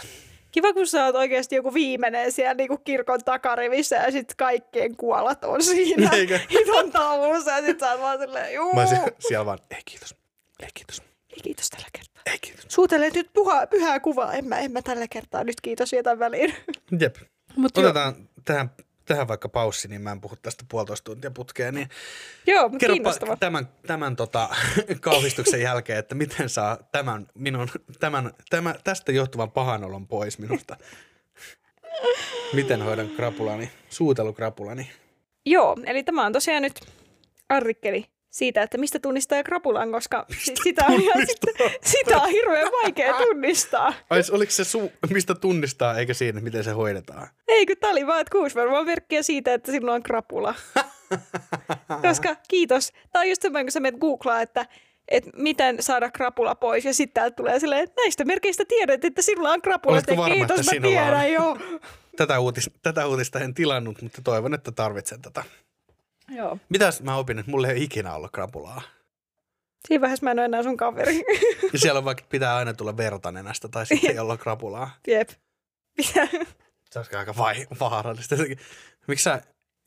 Kiva, kun sä oot oikeasti joku viimeinen siellä niinku kirkon takarivissä ja sitten kaikkien kuolat on siinä hiton taulussa ja sit sä oot vaan silleen juu. Mä siellä vaan, ei kiitos, ei kiitos. Ei kiitos tällä kertaa. Ei kiitos. Suutelee nyt pyhää, pyhää kuvaa, en mä, en mä tällä kertaa nyt kiitos jätän väliin. Jep. Mut otetaan tähän, tähän vaikka paussi, niin mä en puhu tästä puolitoista tuntia putkeen. Niin joo, mutta kiinnostavaa. Tämän, tämän tota, kauhistuksen jälkeen, että miten saa tämän, minun, tämän, tämän, tästä johtuvan pahanolon pois minusta. Miten hoidan krapulani, suutelukrapulani? Joo, eli tämä on tosiaan nyt artikkeli siitä, että mistä tunnistaa krapulan, koska sitä on, sitä, sitä on hirveän vaikea tunnistaa. Ai, oliko se su- mistä tunnistaa, eikä siinä, miten se hoidetaan? Eikö, tämä oli vaan, että kuusi varmaan merkkiä siitä, että sinulla on krapula. Koska, kiitos. Tämä on just semmoinen, kun sä menet googlaa, että, että miten saada krapula pois, ja sitten täältä tulee silleen, että näistä merkeistä tiedät, että sinulla on krapula. Oletko varma, kiitos, että mä tiedän, on? Joo. Tätä uutista, tätä uutista en tilannut, mutta toivon, että tarvitsen tätä. Joo. Mitäs mä opin, että mulla ei ole ikinä ollut krapulaa? Siinä vähässä mä en ole enää sun kaveri. Ja siellä on vaikka, pitää aina tulla verta nenästä tai sitten ei olla krapulaa. Jep. Pitää. Se olisikin aika vai- vaarallista. Miksi sä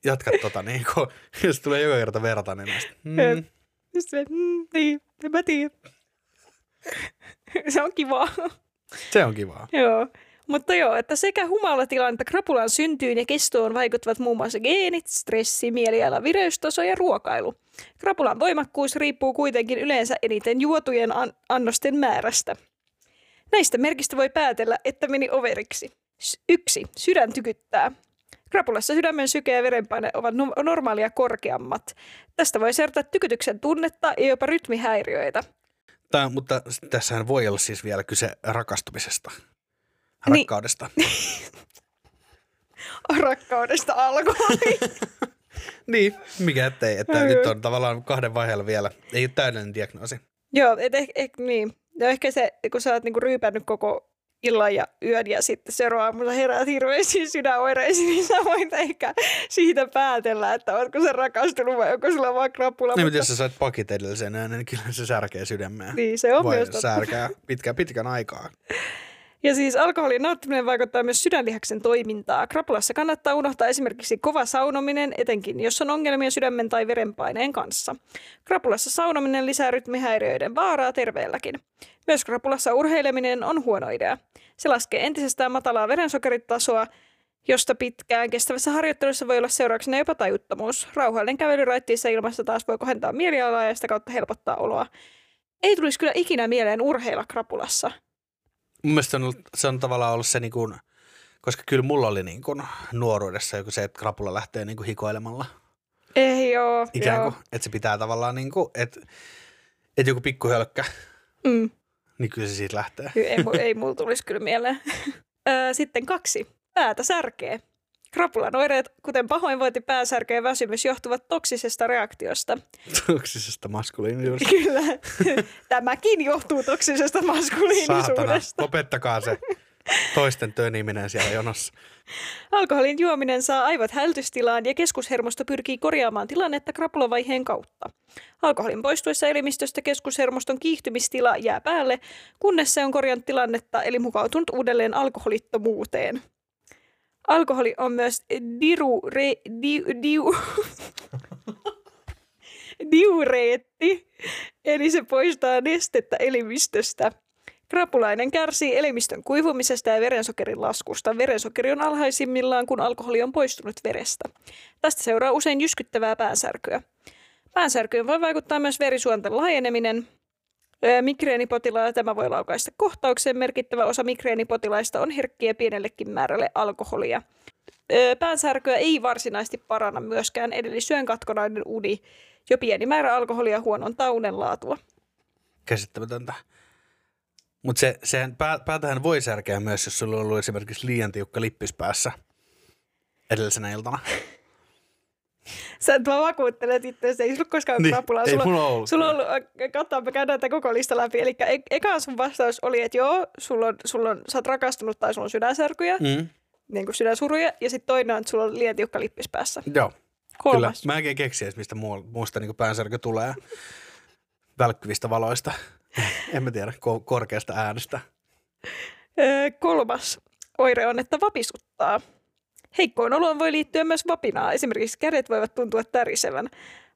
jatkat tota niin, kun jos tulee joka kerta verta nenästä? Mm. Jep. Just se, mm, niin, en mä tiedä. Se on kivaa. Se on kivaa. Joo. Mutta joo, että sekä humalatilan että krapulan syntyyn ja kestoon vaikuttavat muun muassa geenit, stressi, mieliala, vireystaso ja ruokailu. Krapulan voimakkuus riippuu kuitenkin yleensä eniten juotujen an- annosten määrästä. Näistä merkistä voi päätellä, että meni overiksi. yksi Sydän tykyttää. Krapulassa sydämen syke ja verenpaine ovat no- normaalia korkeammat. Tästä voi seurata tykytyksen tunnetta ja jopa rytmihäiriöitä. Tää, mutta tässähän voi olla siis vielä kyse rakastumisesta. Rakkaudesta. Niin. Rakkaudesta alkoholi. Niin, mikä ettei. Että Ai nyt on tavallaan kahden vaiheella vielä. Ei ole täydellinen diagnoosi. Joo, et ehkä eh, niin. Ja ehkä se, kun sä oot niinku ryypännyt koko illan ja yön ja sitten seuraava aamulla heräät hirveisiin sydänoireisiin, niin sä voit ehkä siitä päätellä, että ootko sä rakastunut vai onko sulla vaan krapula. Niin, mutta jos sä sait pakit edellisenä, niin kyllä se särkee sydämeä. Niin, se on vai myös totta. Särkää pitkän, pitkän aikaa. Ja siis alkoholin nauttiminen vaikuttaa myös sydänlihaksen toimintaa. Krapulassa kannattaa unohtaa esimerkiksi kova saunominen, etenkin jos on ongelmia sydämen tai verenpaineen kanssa. Krapulassa saunominen lisää rytmihäiriöiden vaaraa terveelläkin. Myös krapulassa urheileminen on huono idea. Se laskee entisestään matalaa verensokeritasoa, josta pitkään kestävässä harjoittelussa voi olla seurauksena jopa tajuttomuus. Rauhallinen kävely raittiissa ilmassa taas voi kohentaa mielialaa ja sitä kautta helpottaa oloa. Ei tulisi kyllä ikinä mieleen urheilla krapulassa. Mun mielestä se on, ollut, se on tavallaan ollut se, niin kuin, koska kyllä mulla oli niin kuin nuoruudessa joku se, että krapula lähtee niin kuin hikoilemalla. Ei joo. Ikään kuin, että se pitää tavallaan, niin kuin, että, että joku pikkuhölkkä, mm. niin kyllä se siitä lähtee. Ei, ei, ei mulla tulisi kyllä mieleen. Sitten kaksi. Päätä särkee. Krapulan oireet, kuten pahoinvointi, pääsärky ja väsymys, johtuvat toksisesta reaktiosta. Toksisesta maskuliinisuudesta. Kyllä. Tämäkin johtuu toksisesta maskuliinisuudesta. Saatana, lopettakaa se toisten töniminen siellä jonossa. Alkoholin juominen saa aivot hältystilaan ja keskushermosto pyrkii korjaamaan tilannetta krapulavaiheen kautta. Alkoholin poistuessa elimistöstä keskushermoston kiihtymistila jää päälle, kunnes se on korjannut tilannetta eli mukautunut uudelleen alkoholittomuuteen. Alkoholi on myös diru, re, di, diu, diureetti, eli se poistaa nestettä elimistöstä. Krapulainen kärsii elimistön kuivumisesta ja verensokerin laskusta. Verensokeri on alhaisimmillaan, kun alkoholi on poistunut verestä. Tästä seuraa usein jyskyttävää päänsärkyä. Päänsärkyyn voi vaikuttaa myös verisuonten laajeneminen. Migreenipotilailla tämä voi laukaista kohtaukseen. Merkittävä osa migreenipotilaista on herkkiä pienellekin määrälle alkoholia. Päänsärkyä ei varsinaisesti paranna myöskään edellisyön katkonainen uni Jo pieni määrä alkoholia huonontaa unenlaatua. Käsittämätöntä. Mutta se, sehän päätähän voi särkeä myös, jos sulla on ollut esimerkiksi liian tiukka lippis päässä edellisenä iltana. Sä et vaan vakuuttelet itseäsi, ei sulla koskaan niin, rapulaa. Sulla, sulla on ollut, katsotaan, me käydään tämän koko lista läpi. Eli e- eka sun vastaus oli, että joo, sulla on, sulla on, sä oot rakastunut tai sulla on sydänsärkyjä, mm. niin kuin sydänsuruja, ja sitten toinen on, että sulla on liian tiukka lippis päässä. Joo, kolmas. Kyllä. Mä enkä keksi edes, mistä muusta niin päänsärky tulee. Välkkyvistä valoista, en mä tiedä, ko- korkeasta äänestä. Kolmas oire on, että vapisuttaa. Heikkoon oloon voi liittyä myös vapinaa. Esimerkiksi kädet voivat tuntua tärisevän.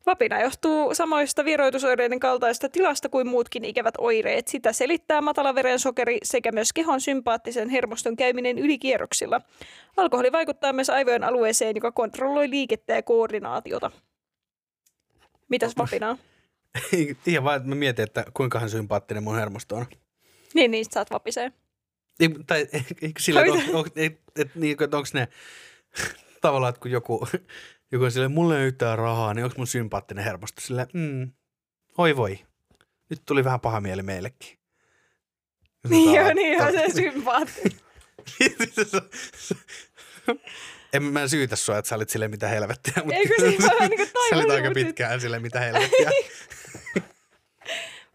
Vapina johtuu samoista vieroitusoireiden kaltaista tilasta kuin muutkin ikävät oireet. Sitä selittää matala verensokeri sekä myös kehon sympaattisen hermoston käyminen ylikierroksilla. Alkoholi vaikuttaa myös aivojen alueeseen, joka kontrolloi liikettä ja koordinaatiota. Mitäs vapinaa? Ihan vaan, että mä mietin, että kuinkahan sympaattinen mun hermosto on. Niin, niistä saat vapisee. Ei, tai eikö sillä, että onko ne tavallaan, että kun joku, joku on silleen, mulla ei yhtään rahaa, niin onko mun sympaattinen hermosto silleen, mm, oi voi, nyt tuli vähän paha mieli meillekin. Niin joo, niin on se sympaattinen. En mä syytä sua, että sä olit silleen mitä helvettiä, mutta eikö sä olit aika pitkään silleen mitä helvettiä.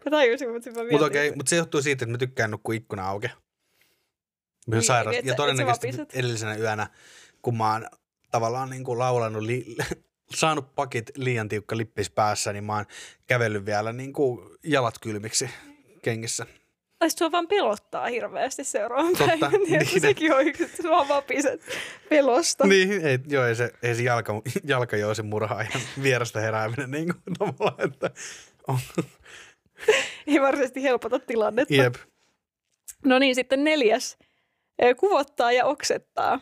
Mä tajusin, mutta mä mietin. Mutta okei, mutta se johtuu siitä, että mä tykkään nukkua ikkuna auki. Mä niin, sairaan. Ja todennäköisesti edellisenä yönä, kun mä oon tavallaan niin kuin laulanut, li- saanut pakit liian tiukka lippis päässä, niin mä oon kävellyt vielä niin kuin jalat kylmiksi kengissä. Tai sua vaan pelottaa hirveästi seuraavan päivän. Niin, sekin on yksi, sua vapiset pelosta. Niin, ei, joo, ei se, ei se jalka, jalka joo se murhaajan vierestä herääminen niin kuin tavallaan, että on. Ei varsinaisesti helpota tilannetta. Jep. No niin, sitten neljäs. Kuvottaa ja oksettaa.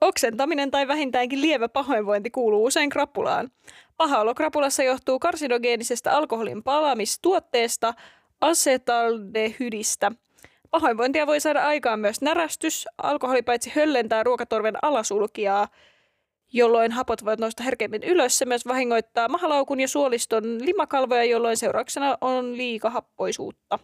Oksentaminen tai vähintäänkin lievä pahoinvointi kuuluu usein krapulaan. Paha olo krapulassa johtuu karsinogeenisestä alkoholin palaamistuotteesta asetaldehydistä. Pahoinvointia voi saada aikaan myös närästys. Alkoholi paitsi höllentää ruokatorven alasulkijaa, jolloin hapot voivat nousta herkemmin ylös. Se myös vahingoittaa mahalaukun ja suoliston limakalvoja, jolloin seurauksena on liikahappoisuutta.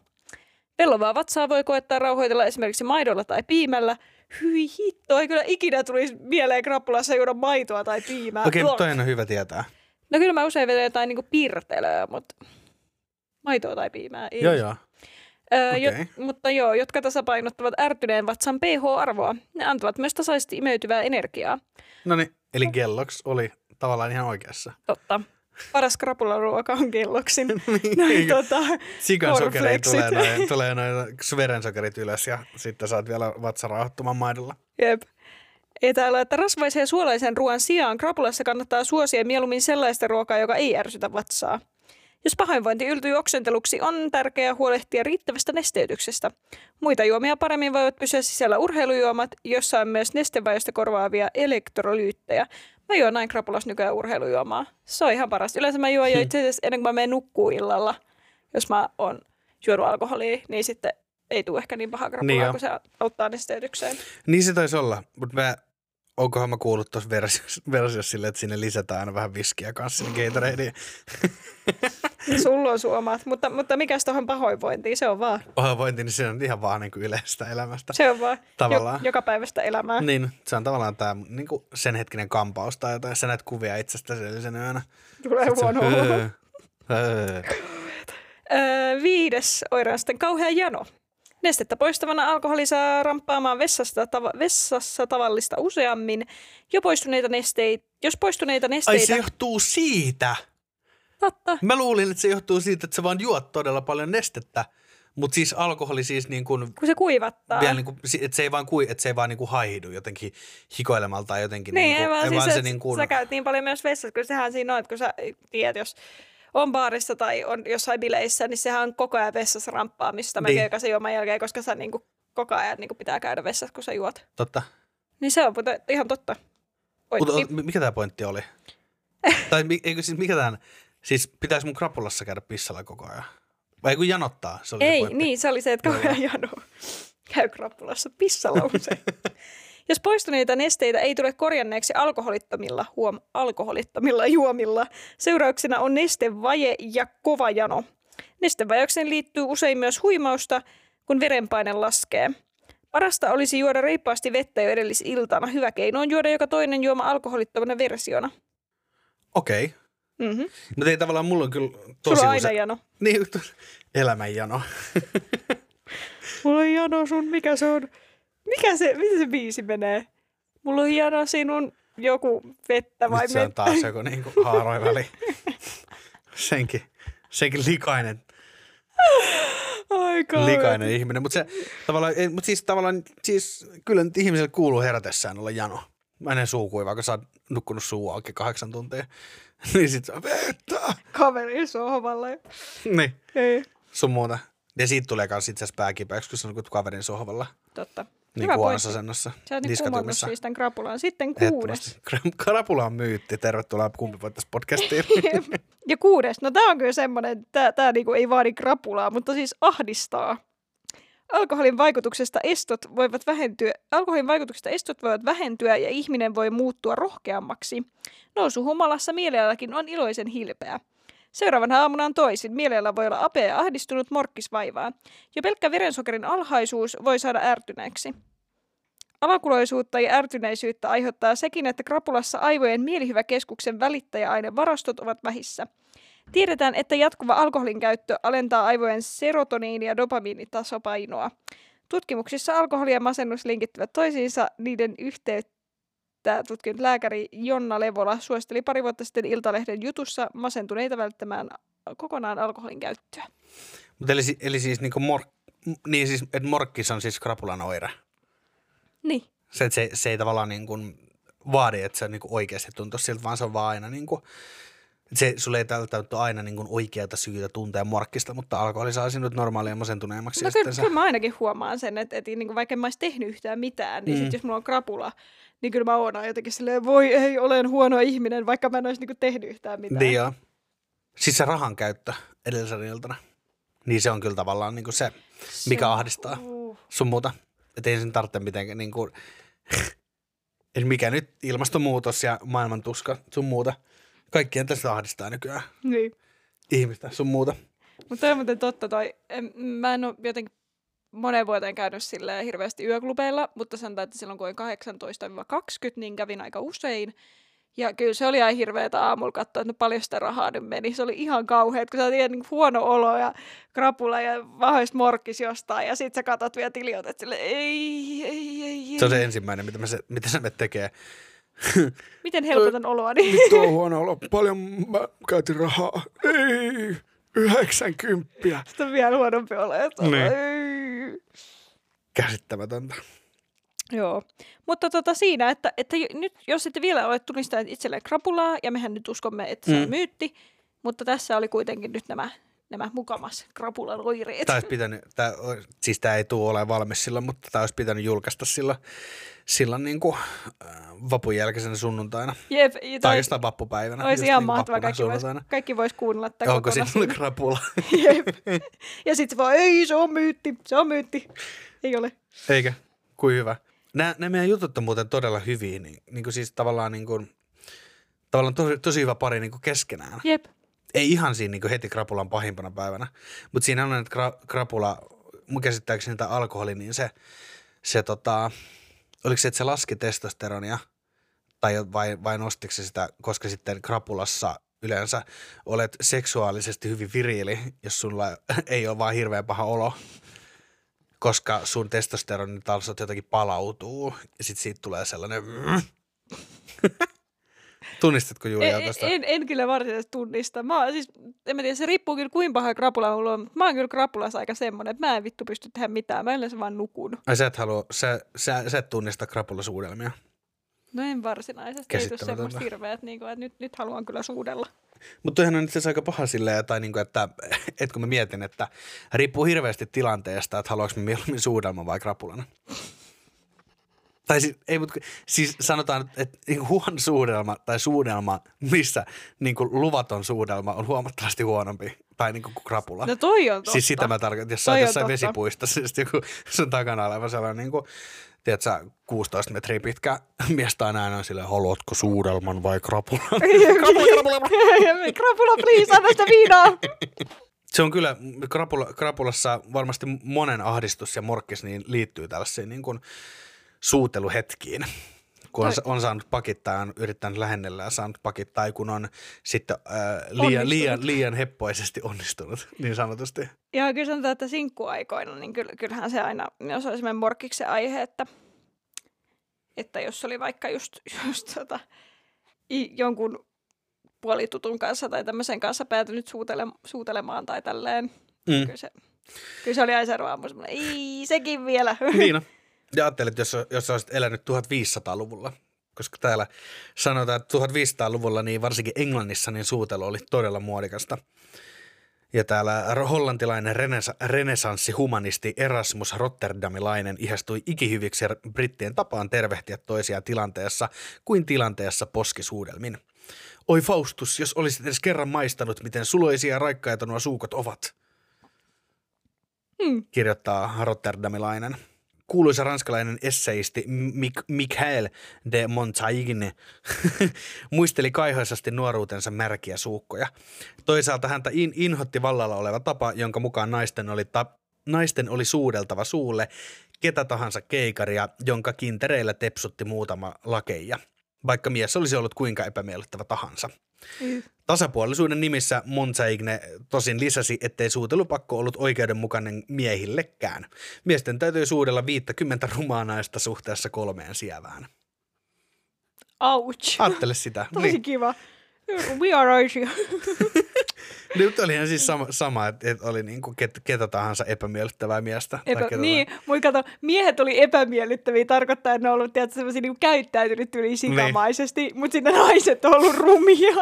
Pellovaa vatsaa voi koettaa rauhoitella esimerkiksi maidolla tai piimällä. Hyi hitto, ei kyllä ikinä tulisi mieleen krappulassa juoda maitoa tai piimää. Okei, okay, toinen on hyvä tietää. No kyllä mä usein vedän jotain niinku piirtelöä, mutta maitoa tai piimää ei. Joo, joo. Öö, okay. jo, mutta joo, jotka tasapainottavat ärtyneen vatsan pH-arvoa. Ne antavat myös tasaisesti imeytyvää energiaa. No niin, eli Kellogg's oli tavallaan ihan oikeassa. Totta. Paras krapularuoka on Kellogg'sin. Noin tota, sikansokerit tulee noin, tulee noin verensokerit ylös ja sitten saat vielä vatsa rauhoittumaan maidolla. Jep. Ja täällä, että rasvaisen ja suolaisen ruoan sijaan krapulassa kannattaa suosia mieluummin sellaista ruokaa, joka ei ärsytä vatsaa. Jos pahoinvointi yltyy oksenteluksi, on tärkeää huolehtia riittävästä nesteytyksestä. Muita juomia paremmin voivat pysyä sisällä urheilujuomat, jossa on myös nesteväjöstä korvaavia elektrolyyttejä. Mä juon näin krapulas nykyään urheilujuomaa. Se on ihan paras. Yleensä mä juon jo itse asiassa ennen kuin mä menen nukkuun illalla. Jos mä oon juonut alkoholia, niin sitten ei tule ehkä niin paha krapulaa, niin kun se auttaa nesteytykseen. Niin se taisi olla, mutta mä... Onkohan mä kuullut tuossa versiossa, versiossa silleen, että sinne lisätään aina vähän viskiä kanssa sinne Gatoradeen. Sulla on sun omat, mutta, mutta mikäs tuohon pahoinvointiin, se on vaan. Pahoinvointi, niin se on ihan vaan niin kuin yleistä elämästä. Se on vaan jo, joka päivästä elämää. Niin, se on tavallaan tää niin kuin sen hetkinen kampaus tai jotain. Sä näet kuvia itsestä sellaisen yönä. Tulee huono olo. Viides oire on sitten kauhea jano. Nestettä poistavana alkoholi saa ramppaamaan vessasta, tav- vessassa tavallista useammin. Jo poistuneita nesteitä, jos poistuneita nesteitä... Ai se johtuu siitä! Totta. Mä luulin, että se johtuu siitä, että sä vaan juot todella paljon nestettä, mutta siis alkoholi siis niin kuin... Kun se kuivattaa. Vielä niin kuin, että se ei vaan, kui, että se ei vaan niin kuin haidu jotenkin hikoilemalla tai jotenkin... Niin, niin kuin, ei vaan, ei vaan siis se, niin kuin... sä käyt niin paljon myös vessassa, kun sehän siinä on, että kun sä tiedät, jos... on baarissa tai on jossain bileissä, niin sehän on koko ajan vessassa ramppaamista. Mä niin. Köykäsen juoman jälkeen, koska sä niinku koko ajan niinku pitää käydä vessassa, kun sä juot. Totta. Niin se on ihan totta. Mut, mikä tää pointti oli? tai eikö siis mikä tämän, siis pitäis mun krapulassa käydä pissalla koko ajan? Vai kun janottaa? Se oli ei, se niin se oli se, että koko ajan jano käy krapulassa pissalla usein. Jos poistuneita nesteitä ei tule korjanneeksi alkoholittomilla, huom, alkoholittomilla juomilla, seurauksena on nestevaje ja kova jano. Nestevajaukseen liittyy usein myös huimausta, kun verenpaine laskee. Parasta olisi juoda reippaasti vettä jo edellisiltana. Hyvä keino on juoda joka toinen juoma alkoholittomana versiona. Okei. Okay. Mm-hmm. No ei tavallaan, mulla on kyllä tosi... Sulla on aina jano. Niin, elämän jano. Mulla on jano sun, mikä se on? Mikä se, miten se biisi menee? Mulla on jano sinun joku vettä vai mettä. Nyt se on taas joku niin kuin haaroin väli. Senkin, senkin likainen. Aika likainen ihminen, mutta se tavallaan, mut siis, tavallaan siis, kyllä nyt ihmiselle kuuluu herätessään olla jano. Mä en suukuiva, vaikka sä oot nukkunut suu auki kahdeksan tuntia. Niin sit sä vettä. Kaveri sohvalle. Niin. Ei. Sun muuta. Ja siitä tulee kans itseasiassa pääkipäyksi, kun sä nukut kaverin sohvalla. Totta. Niin kuin huonossa asennossa. Sä oot nyt kumannut siis tämän krapulaan. Sitten kuudes. Krapula on myytti. Tervetuloa Kumpi voittaisi podcastiin. Ja kuudes. No tää on kyllä semmonen, tää, tää niinku ei vaadi krapulaa, mutta siis ahdistaa. Alkoholin vaikutuksesta estot voivat vähentyä, alkoholin vaikutuksesta estot voivat vähentyä ja ihminen voi muuttua rohkeammaksi. Nousu humalassa mielialakin on iloisen hilpeä. Seuraavana aamuna on toisin. Mieliala voi olla apea ja ahdistunut morkkisvaivaa. Jo pelkkä verensokerin alhaisuus voi saada ärtyneeksi. Alakuloisuutta ja ärtyneisyyttä aiheuttaa sekin, että krapulassa aivojen mielihyväkeskuksen välittäjäainevarastot ovat vähissä. Tiedetään, että jatkuva alkoholin käyttö alentaa aivojen serotoniini- ja dopamiinitasopainoa. Tutkimuksissa alkoholi ja masennus linkittyvät toisiinsa. Niiden yhteyttä tutkinut lääkäri Jonna Levola suositteli pari vuotta sitten Iltalehden jutussa masentuneita välttämään kokonaan alkoholin käyttöä. Mut eli, eli siis, niinku mor, niin siis että morkkis on siis krapulan oire? Niin. Se, se, se ei tavallaan niinku vaadi, että se niinku oikeasti tuntuisi siltä, vaan se on vaan aina... Niinku se, sulle ei tältä aina niin oikeata syytä tuntea morkkista, mutta alkoholi saa sinut normaalia masentuneemmaksi. No kyllä, sä... kyllä mä ainakin huomaan sen, että, että niin vaikka en mä olisi tehnyt yhtään mitään, niin mm. sit jos mulla on krapula, niin kyllä mä oon jotenkin silleen, voi ei, olen huono ihminen, vaikka mä en olisi niin tehnyt yhtään mitään. Niin joo. Siis se rahan käyttö edellisen iltana, niin se on kyllä tavallaan niin se, mikä se... ahdistaa uh. sun muuta. Että ei sen tarvitse mitenkään, niin kuin... mikä nyt ilmastonmuutos ja maailman tuska sun muuta. Kaikkien tässä ahdistaa nykyään. Niin. Ihmistä, sun muuta. Mutta toi on muuten totta toi. Mä en ole jotenkin moneen vuoteen käynyt silleen hirveästi yöklubeilla, mutta sanotaan, että silloin kun olin kahdeksantoista kaksikymmentä, niin kävin aika usein. Ja kyllä se oli ihan hirveätä aamulla katsoa, että no paljon sitä rahaa nyt meni. Se oli ihan kauheaa, kun sä tiedät niin huono olo ja krapula ja vahoista morkkis jostain. Ja sit sä katot vielä tiliot, että silleen ei, ei, ei, ei. Se on se ensimmäinen, mitä, mä se, mitä sä me tekee. Miten helpotan oloani? Vittu on huono olo. Paljon mä käytin rahaa. Ei, yhdeksänkymppiä. Sitten on vielä huonompi olo. Niin. Käsittämätöntä. Joo, mutta tota siinä, että, että nyt jos ette vielä ole tunnistanut itselleen krapulaa, ja mehän nyt uskomme, että se on mm. myytti, mutta tässä oli kuitenkin nyt nämä, nämä mukamas krapulan oireet. Tämä olisi pitänyt, tämä, siis tämä ei tule olemaan valmis silloin, mutta tämä olisi pitänyt julkaista silloin. Silloin niin kuin vapun jälkeisenä sunnuntaina. Jep, tai, tai jostain vappupäivänä. Olisi ihan niin mahtavaa. Kaikki voisi kaikki vois kuunnella tätä kotona. Onko siinä krapula? Jep. Ja sitten vaan, ei, se on myytti, se on myytti. Ei ole. Eikä, kuin hyvä. Nämä, nämä meidän jutut on muuten todella hyviä. Niin, niin kuin siis tavallaan, niin kuin, tavallaan tosi, tosi hyvä pari niin kuin keskenään. Jep. Ei ihan siinä niin kuin heti krapulan pahimpana päivänä. Mutta siinä on, että gra, krapula, mun käsittääkseni tämä alkoholi, niin se, se tota... Oliko se, että se laski testosteronia tai vai, vai nostiko se sitä, koska sitten krapulassa yleensä olet seksuaalisesti hyvin viriili, jos sulla ei ole vaan hirveän paha olo, koska sun testosteronitasot jotenkin palautuu ja sitten siitä tulee sellainen... Tunnistatko Julia tästä? En, en, en kyllä varsinaisesti tunnista. Mä oon, siis, en mä tiedä, se riippuu kyllä kuinka paha krapula on, mutta mä oon kyllä krapulassa aika semmoinen, että mä en vittu pysty tehdä mitään. Mä yleensä vaan nukun. Ai sä et, halua, sä, sä, sä et tunnista krapulasuudelmia? No en varsinaisesti. Ei tule semmoista hirveä, että, niinku, että nyt, nyt haluan kyllä suudella. Mutta toihan on itse asiassa aika paha silleen, tai niinku, että, että kun mä mietin, että riippuu hirveästi tilanteesta, että haluanko mä mieluummin suudelman vai krapulana. Tai siis, ei, mutta siis sanotaan, että huono suudelma tai suudelma, missä niin kuin luvaton suudelma on huomattavasti huonompi. Tai niin kuin krapula. No toi on totta. Siis sitä mä tarkoitan, jos sä oot jossain vesipuistossa, siis joku sun takana oleva sellainen niin kuin, tiedätkö sä, kuusitoista metriä pitkä mies tai näin on silleen, haluatko suudelman vai krapulan? Krapula, krapula, krapula. Krapula, please, anna sitä viinaa. Se on kyllä, krapula, krapulassa varmasti monen ahdistus ja morkkis niin liittyy tällaisiin niin kuin suuteluhetkiin. Kun on, on saanut pakittaa, on yrittänyt lähennellä ja saanut pakittaa, kun on sitten ää, liian, liian, liian heppoisesti onnistunut, niin sanotusti. Joo, kyllä sanotaan, että sinkkuaikoina, niin kyllähän se aina, jos oli semmoinen morkiksi se aihe, että, että jos oli vaikka just, just tota, jonkun puolitutun kanssa tai tämmöisen kanssa päätynyt suutele, suutelemaan tai tälleen, mm. kyllä, se, kyllä se oli aina seuraava aamu semmoinen, ei sekin vielä. Niin on. Ja ajattelin, että jos, jos olisit elänyt tuhatviisisataa-luvulla, koska täällä sanotaan, että tuhatviisisataa-luvulla niin varsinkin Englannissa niin suutelu oli todella muodikasta. Ja täällä hollantilainen renesa- renesanssihumanisti Erasmus Rotterdamilainen ihastui ikihyviksi brittien tapaan tervehtiä toisiaan tilanteessa kuin tilanteessa poskisuudelmin. Oi Faustus, jos olisit edes kerran maistanut, miten suloisia ja raikkaita nuo suukot ovat, hmm. kirjoittaa Rotterdamilainen. Kuuluisa ranskalainen esseisti Michel de Montaigne muisteli kaihoisasti nuoruutensa märkiä suukkoja. Toisaalta häntä in- inhotti vallalla oleva tapa, jonka mukaan naisten oli, ta- naisten oli suudeltava suulle ketä tahansa keikaria, jonka kintereillä tepsutti muutama lakeija, vaikka mies olisi ollut kuinka epämiellyttävä tahansa. Mm. Tasapuolisuuden nimissä Montaigne tosin lisäsi, ettei suutelupakko ollut oikeudenmukainen miehillekään. Miesten täytyy suudella viittäkymmentä rumaa naista suhteessa kolmeen sievään. Ouch. Ajattele sitä. Tosi niin. Kiva. We are Asia. Nyt olihan siis sama, sama että et oli niinku ket, ketä tahansa epämiellyttävää miestä. Epä, tai niin, mutta kato, miehet oli epämiellyttäviä, tarkoittaa, että ne on ollut tietysti sellaisia niinku käyttäytynyt yli sikamaisesti, niin. Mutta sitten naiset on ollut rumia.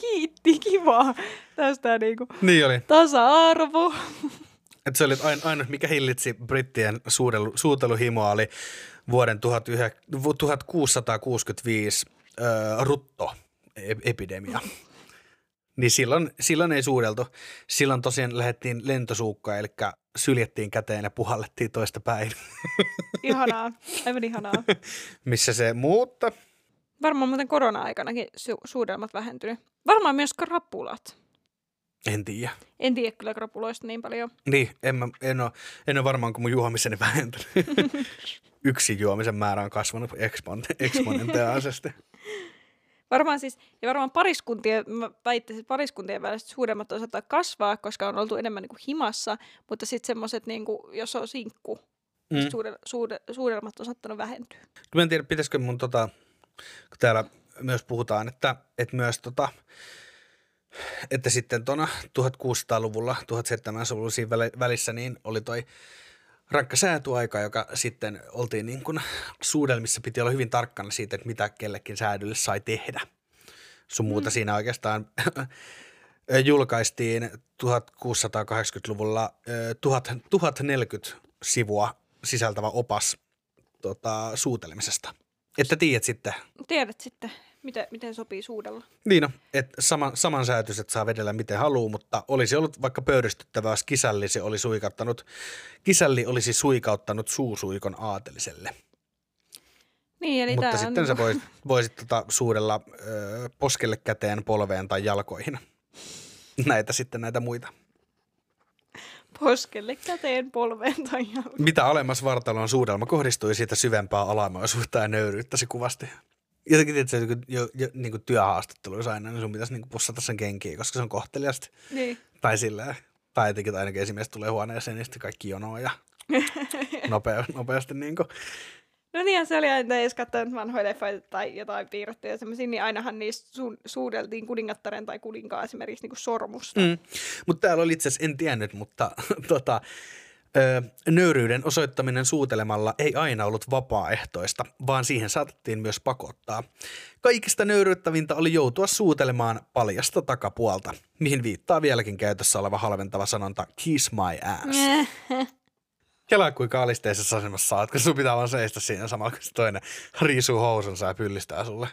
Kiitti, kivaa. Tästä niinku niin oli. Tasa-arvo. Et se oli ainoa, mikä hillitsi brittien suudelu, suuteluhimoa, oli vuoden tuhatkuusisataakuusikymmentäviisi äh, ruttoepidemia. Niin silloin, silloin ei suudeltu. Silloin tosiaan lähdettiin lentosuukkaan, eli syljettiin käteen ja puhallettiin toista päin. Ihanaa, aivan ihanaa. Missä se muutta? Varmaan muuten korona-aikanakin su- suudelmat vähentynyt. Varmaan myös krapulat. En tiedä. En tiedä kyllä krapuloista niin paljon. Niin, en, mä, en, ole, en ole varmaan, kun mun juomiseni vähentynyt. Yksi juomisen määrä on kasvanut eksponentiaalisesti. Varmaan siis, ja varmaan pariskuntien, mä väittäisin, että pariskuntien väliset suudelmat on saattaa kasvaa, koska on oltu enemmän niin kuin himassa, mutta sitten semmoiset, niin kuin, jos on sinkku, mm. suudelmat suude, on saattanut vähentyä. Mä en tiedä, pitäisikö mun, tota, kun täällä myös puhutaan, että, että myös tota, että sitten tuona tuhatkuusisataaluvulla, tuhatseitsemänsataaluvulla siinä välissä, niin oli toi rankka säätyaika, joka sitten oltiin niin kuin suudelmissa, piti olla hyvin tarkkana siitä, että mitä kellekin säädylle sai tehdä. Sun muuta mm. siinä oikeastaan julkaistiin tuhatkuusisataakahdeksankymmentäluvulla tuhat neljäkymmentä sivua sisältävä opas tota, suutelemisesta. Että tiedät sitten. Tiedät sitten, miten, miten sopii suudella. Niin no, että sama, samansäätyiset saa vedellä miten haluaa, mutta olisi ollut vaikka pöyristyttävää, jos kisälli, se oli suikauttanut, kisälli olisi suikauttanut suusuikon aateliselle. Niin, eli mutta sitten on... sä voisit, voisit tota suudella ö, poskelle, käteen, polveen tai jalkoihin. Näitä sitten näitä muita. Poskelle, käteen, polveen tai jalkaan. Mitä alemmas vartalon suudelma kohdistui, siitä syvempää alamoisuutta ja nöyryyttä se kuvasti. Jotenkin tietysti jo, jo, niin kuin työhaastatteluissa aina, niin sun pitäisi niin kuin pussata sen kenkiä, koska se on kohteliasti. Niin. Tai silleen. Tai jotenkin ainakin esimies tulee huoneeseen, niin sitten kaikki jonoa ja nopea, nopeasti niin kuin. No niin, se oli aina edes katsonut vanhoja leffoja tai jotain piirrettyjä ja semmoisia, niin ainahan niistä su- suudeltiin kuningattaren tai kuninkaan esimerkiksi niin kuin sormusta. Mm. Mutta täällä oli itse asiassa, en tiennyt, mutta tota, ö, nöyryyden osoittaminen suutelemalla ei aina ollut vapaaehtoista, vaan siihen saatettiin myös pakottaa. Kaikista nöyryyttävintä oli joutua suutelemaan paljasta takapuolta, mihin viittaa vieläkin käytössä oleva halventava sanonta kiss my ass. Kelaa kuinka alisteisessa asemassa oot, kun sun pitää vaan seistä siinä samalla, kun toinen riisuu housunsa ja pyllistää sulle.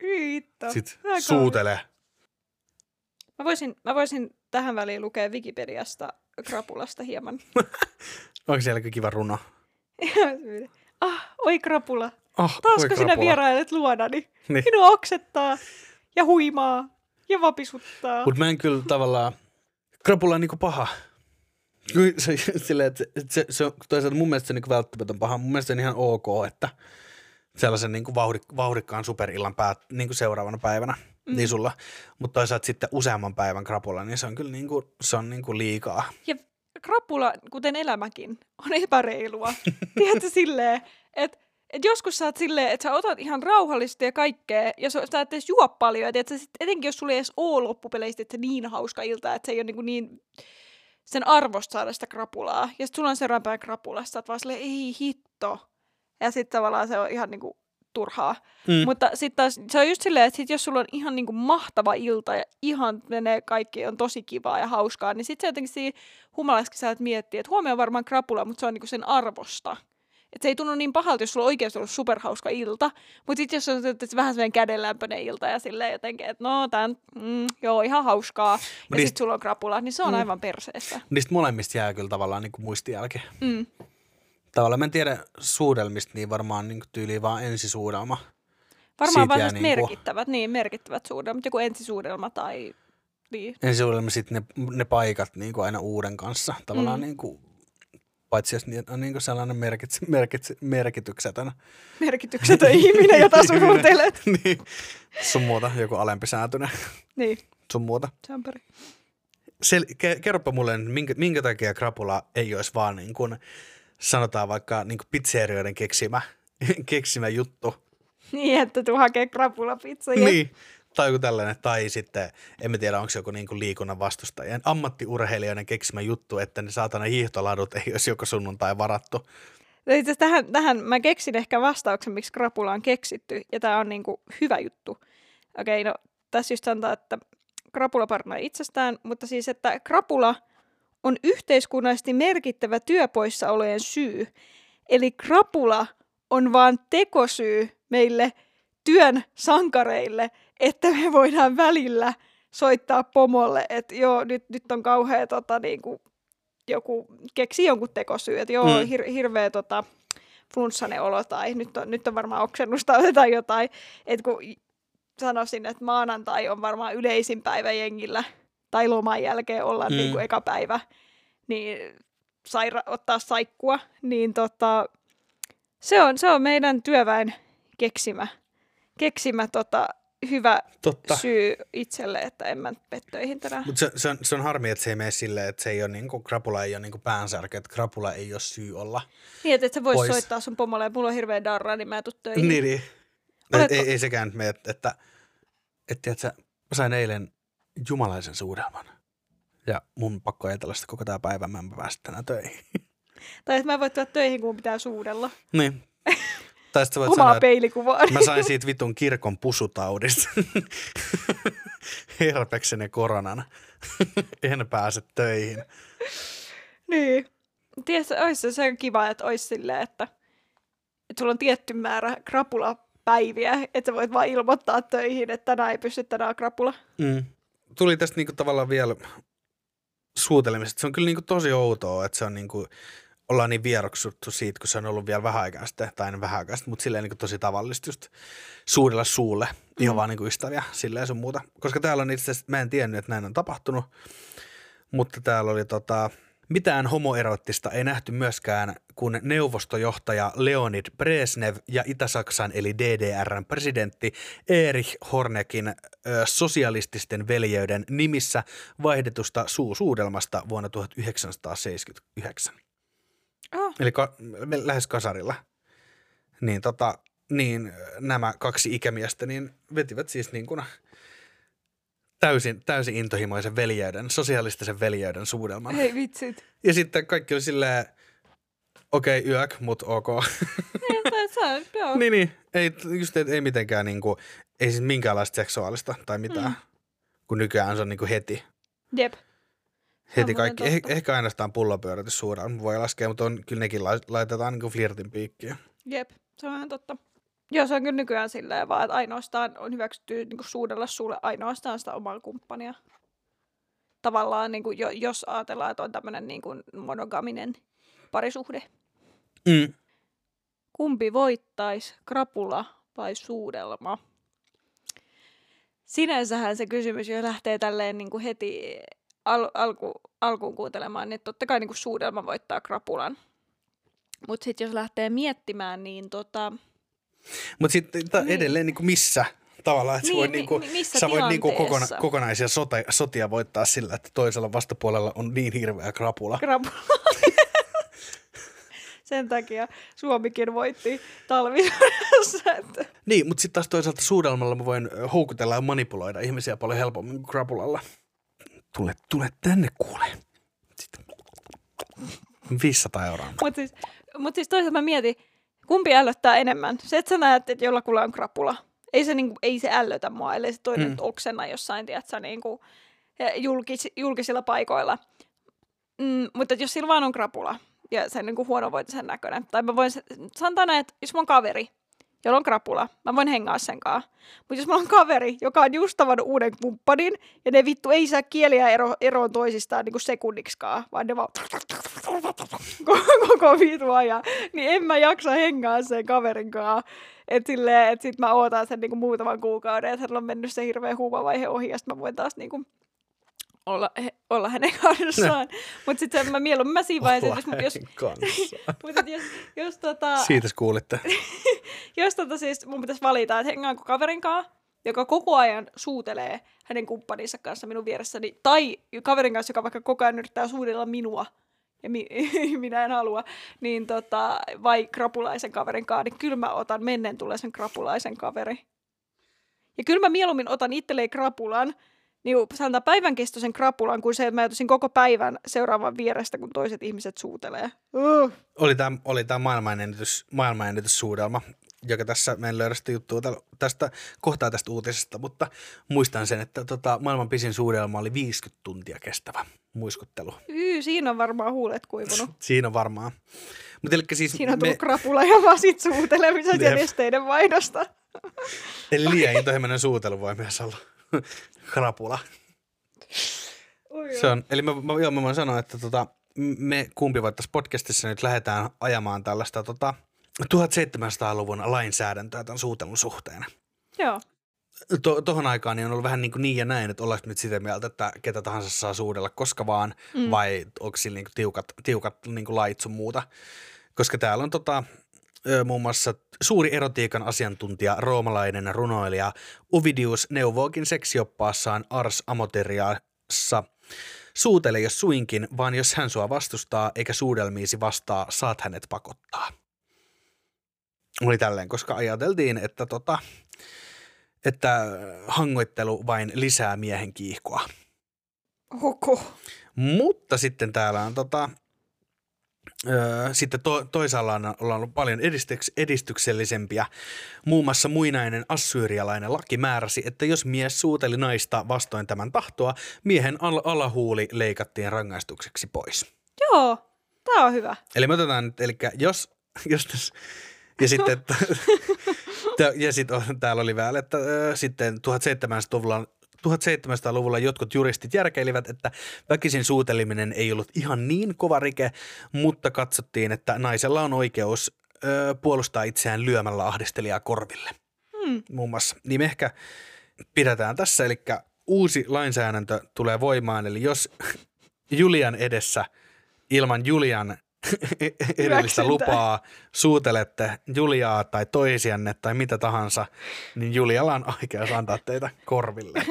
Kiitos. Sitten suutelee. Mä voisin, mä voisin tähän väliin lukea Wikipediasta krapulasta hieman. Onko sielläkin kiva runo? Ah, oi krapula. Ah, taasko oi, sinä vierailet luonani? Niin. Minua oksettaa ja huimaa ja vapisuttaa. Mutta mä en kyllä tavallaan... Krapula on niinku paha. Se, silleen, että se, se, toisaalta mun mielestä se on niinku välttämätön paha. Mun mielestä se on ihan ok, että sellaisen niinku vauhdik, vauhdikkaan superillan päät, niinku seuraavana päivänä. Mm. Niin sulla. Mutta toisaalta sitten useamman päivän krapula, niin se on kyllä niinku, se on niinku liikaa. Ja krapula, kuten elämäkin, on epäreilua. Tiedätkö silleen, että et joskus sä oot silleen, että sä otat ihan rauhallisesti ja kaikkea, ja sä et edes juo paljon. Et sä sit, etenkin jos sulla ei edes ole loppupeleistä, että se niin hauska ilta, että se ei ole niinku niin sen arvosta saada sitä krapulaa. Ja sitten sulla on seuraavan päivän krapula, sä oot vaan silleen, ei hitto. Ja sitten tavallaan se on ihan niinku... turhaa. Mm. Mutta sitten taas se on just silleen, että sit jos sulla on ihan niinku mahtava ilta ja ihan menee kaikki, on tosi kivaa ja hauskaa, niin sitten se jotenkin siinä humalaiskin sä et miettiä, että huomenna on varmaan krapula, mutta se on niinku sen arvosta. Että se ei tunnu niin pahalta, jos sulla on oikeasti ollut superhauska ilta, mutta sitten jos on se vähän semmoinen kädenlämpöinen ilta ja silleen jotenkin, että no tämän, mm, joo ihan hauskaa, ja sitten sulla on krapula, niin se on mm. aivan perseessä. Niistä molemmista jää kyllä tavallaan niinku muistijälkeen. Mm. Tavallaan mä en tiedä suudelmista, niin varmaan niin tyyliin vaan ensisuudelma. Varmaan vaan niin merkittävät, kuin... niin merkittävät suudelmat, joku ensisuudelma tai... Niin. Ensisuudelma sitten ne, ne paikat niin kuin aina uuden kanssa, tavallaan mm. niin kuin, paitsi jos on niin kuin sellainen merkitse, merkitse, merkityksetön. Merkityksetön ihminen, jota suutelet. Niin, sun muuta, joku alempi säätynä. Niin. Sun muuta. Sämpäri. Sel- kerropa mulle, minkä, minkä takia krapula ei olisi vaan niin kuin... Sanotaan vaikka niin kuin pizzerioiden keksimä, keksimä juttu. Niin, että tuu hakee krapulapizzoja. Niin, tai joku tällainen. Tai sitten, en tiedä, onko se joku niin kuin liikunnan vastustajien ammattiurheilijoiden keksimä juttu, että ne saatana hiihtoladut ei olisi joka sunnuntai varattu. No itse asiassa tähän, tähän mä keksin ehkä vastauksen, miksi krapula on keksitty, ja tämä on niin kuin hyvä juttu. Okei, no tässä just sanotaan, että krapula paranee itsestään, mutta siis, että krapula... on yhteiskunnallisesti merkittävä työpoissaolojen syy. Eli krapula on vaan tekosyy meille työn sankareille, että me voidaan välillä soittaa pomolle, että joo, nyt, nyt on kauhea, tota, niin kuin, joku, keksi jonkun tekosyy, että joo, hir, hirveä tota, flunssainen olo, tai nyt on, nyt on varmaan oksennusta tai jotain. Et kun sanoisin, että maanantai on varmaan yleisin päivä jengillä, tai loman jälkeen ollaan mm. niin kuin eka päivä, niin saira- ottaa saikkua, niin tota, se, on, se on meidän työväen keksimä, keksimä tota, hyvä Totta. syy itselle, että en mä mene töihin tänään. Mut se, se, on, se on harmi, että se ei mene silleen, että se ei ole, niin kuin, krapula ei ole niin kuin päänsärky, että krapula ei ole syy olla niin, että et sä vois pois. Soittaa sun pomolle, ja mulla on hirveä darra, niin mä en tuu töihin. Niin, niin. Oletko... Ei, ei sekään mene, että, että, että, että mä sain eilen jumalaisen suudelman. Ja mun pakko ajatella sitä koko tää päivä, mä en päästä tänään töihin. Tai että mä voin tulla töihin, kun pitää suudella. Niin. Tai sitten voit Omaa sanoa, peilikuvaa. Mä sain siitä vitun kirkon pusutaudista. Herpeksen ja koronan. En pääse töihin. Niin. Tiedätkö, olisi se kiva, että olisi silleen, että, että sulla on tietty määrä krapulapäiviä, että voit vaan ilmoittaa töihin, että tänään ei pysty tänään krapula. Mm. Tuli tästä niinku tavallaan vielä suutelemista. Se on kyllä niinku tosi outoa, että se on niinku, ollaan niin vieroksuttu siitä, kun se on ollut vielä vähän aikaa sitten, tai aina vähän aikaa sitten, mutta silleen niinku tosi tavallista just suudella suulle, ihan mm. vaan niinku ystäviä, silleen sun muuta. Koska täällä on itse asiassa, mä en tiennyt, että näin on tapahtunut, mutta täällä oli tota, mitään homoeroottista ei nähty myöskään, kun neuvostojohtaja Leonid Brezhnev ja Itä-Saksan eli D D R:n presidentti Erich Honeckerin sosialististen veljeyden nimissä vaihdetusta suusuudelmasta vuonna tuhatyhdeksänsataaseitsemänkymmentäyhdeksän. Oh. Eli ka- lähes kasarilla. Niin, tota, niin nämä kaksi ikämiestä niin vetivät siis niin kuin Täysin, täysin intohimoisen veljeyden, sosialistisen veljeyden suudelman. Hei vitsit. Ja sitten kaikki oli silleen, okei okay, yök, mut ok. Niin, saa, joo. Niin, niin. Ei, just ei, ei mitenkään niinku, ei siis minkäänlaista seksuaalista tai mitään, mm. kun nykyään se on niinku heti. Jep. Heti kaikki, eh, ehkä ainoastaan pullopyörätys suoraan voi laskea, mutta on, kyllä nekin laitetaan niin kuin flirtin piikkiä. Jep, se on ihan totta. Joo, se on kyllä nykyään silleen vaan, että ainoastaan on hyväksytty niin kuin suudella sulle ainoastaan sitä omaa kumppania. Tavallaan niin kuin, jos ajatellaan, että on tämmöinen niin kuin monogaminen parisuhde. Mm. Kumpi voittaisi, krapula vai suudelma? Sinänsähän se kysymys, jos lähtee tälleen niin kuin heti al- alku- alkuun kuuntelemaan, niin totta kai niin kuin suudelma voittaa krapulan. Mutta sitten jos lähtee miettimään, niin tota... Mutta sitten niin. edelleen niin kuin missä tavallaan, että niin, voi, mi- niin kuin, sä voit niin kuin kokona- kokonaisia sota- sotia voittaa sillä, että toisella vastapuolella on niin hirveä krapula. Krapula. Sen takia Suomikin voitti talvisodassa. Että... Niin, mutta sitten taas toisaalta suudelmalla mä voin houkutella ja manipuloida ihmisiä paljon helpommin kuin krapulalla. Tule, tule tänne kuule. Sitten viisisataa euroa. Mutta siis, mut siis toisaalta mä mietin, kumpi ällöttää enemmän? Se, että sä näet, että jollakulla on krapula. Ei se, niinku, ei se ällötä mua, ellei se toinen mm. oksena jossain, tiedätkö, niinku, julkis, julkisilla paikoilla. Mm, mutta jos sillä vaan on krapula. Ja sen niin kuin huonovointisen näköinen. Tai mä voin sanotaan näin, että jos mä oon kaveri, jolla on krapula, mä voin hengaa sen kanssa. Mutta jos mä oon kaveri, joka on just tavannut uuden kumppanin, ja ne vittu ei saa kieliä ero, eroon toisistaan niin kuin sekunniksikaan, vaan ne vaan koko vittu ajan, niin en mä jaksa hengaa sen kaverin kanssa. Että et sit mä ootan sen niin kuin muutaman kuukauden, että hänellä on mennyt se hirveä huumavaihe ohi, ja sit mä voin taas niin kuin Olla, he, olla hänen kanssaan. No. Mutta sitten mä mieluummin mä siinä vaiheessa, jos... Mutta jos, jos tota... Siitäs kuulitte. Jos tota siis mun pitäisi valita, että hengaanko kaverin kanssa, joka koko ajan suutelee hänen kumppaninsa kanssa minun vieressäni, tai kaverin kanssa, joka vaikka koko ajan yrittää suudella minua, ja mi- minä en halua, niin tota, vai krapulaisen kaverin kanssa, niin kyllä mä otan menneen tulee sen krapulaisen kaveri. Ja kyllä mä mieluummin otan itselleen krapulan, niin sanotaan päivänkestoisen krapulan kuin se, että mä joutuisin koko päivän seuraavan vierestä, kun toiset ihmiset suutelee. Uh. Oli tämä oli tää maailmanennätys, maailmanennätyssuudelma, joka tässä, mä en löydä sitä juttua tästä, kohtaa tästä uutisesta, mutta muistan sen, että tota, maailman pisin suudelma oli viisikymmentä tuntia kestävä muiskuttelu. Yy, siinä on varmaan huulet kuivunut. Siinä on varmaan. Mut elikkä siis siinä on tullut me... krapula ja vasit suutelemisen ja nesteiden vaihdosta. Eli liian intohimoinen suutelu voi myös olla. Krapula. Se on, eli mä, mä, joo, mä voin sanoa, että tota, me kumpi voittaisi podcastissa nyt lähdetään ajamaan tällaista tota, tuhatseitsemänsataaluvun lainsäädäntöä tämän suutelun suhteen. Joo. To, tohon aikaan niin on ollut vähän niin, kuin niin ja näin, että ollaanko nyt sitä mieltä, että ketä tahansa saa suudella koska vaan, mm. vai onko sillä niin tiukat, tiukat niin lait sun muuta. Koska täällä on tota... Muun muassa suuri erotiikan asiantuntija, roomalainen runoilija Ovidius neuvookin seksioppassaan Ars Amatoriassa. Suutele jos suinkin, vaan jos hän sua vastustaa eikä suudelmiisi vastaa, saat hänet pakottaa. Oli tälleen, koska ajateltiin, että, tota, että hangoittelu vain lisää miehen kiihkoa. Koko. Mutta sitten täällä on... Tota, Sitten to, toisaalla on, on ollut paljon edistyks, edistyksellisempiä. Muun muassa muinainen assyrialainen laki määräsi, että jos mies suuteli naista vastoin tämän tahtoa, miehen al- alahuuli leikattiin rangaistukseksi pois. Joo, tää on hyvä. Eli me otetaan nyt, eli jos, jos täs, ja sitten, että, ja sit on, täällä oli vielä, että äh, sitten tuhatseitsemänsataaluvulla tuhatseitsemänsataaluvulla jotkut juristit järkeilivät, että väkisin suuteleminen ei ollut ihan niin kova rike, mutta katsottiin, että naisella on oikeus ö, puolustaa itseään lyömällä ahdistelijaa korville. Hmm. Muun muassa, niin me ehkä pidetään tässä, eli uusi lainsäädäntö tulee voimaan, eli jos Julian edessä ilman Julian edellistä lupaa suutelette Juliaa tai toisianne tai mitä tahansa, niin Julialla on oikeus antaa teitä korville.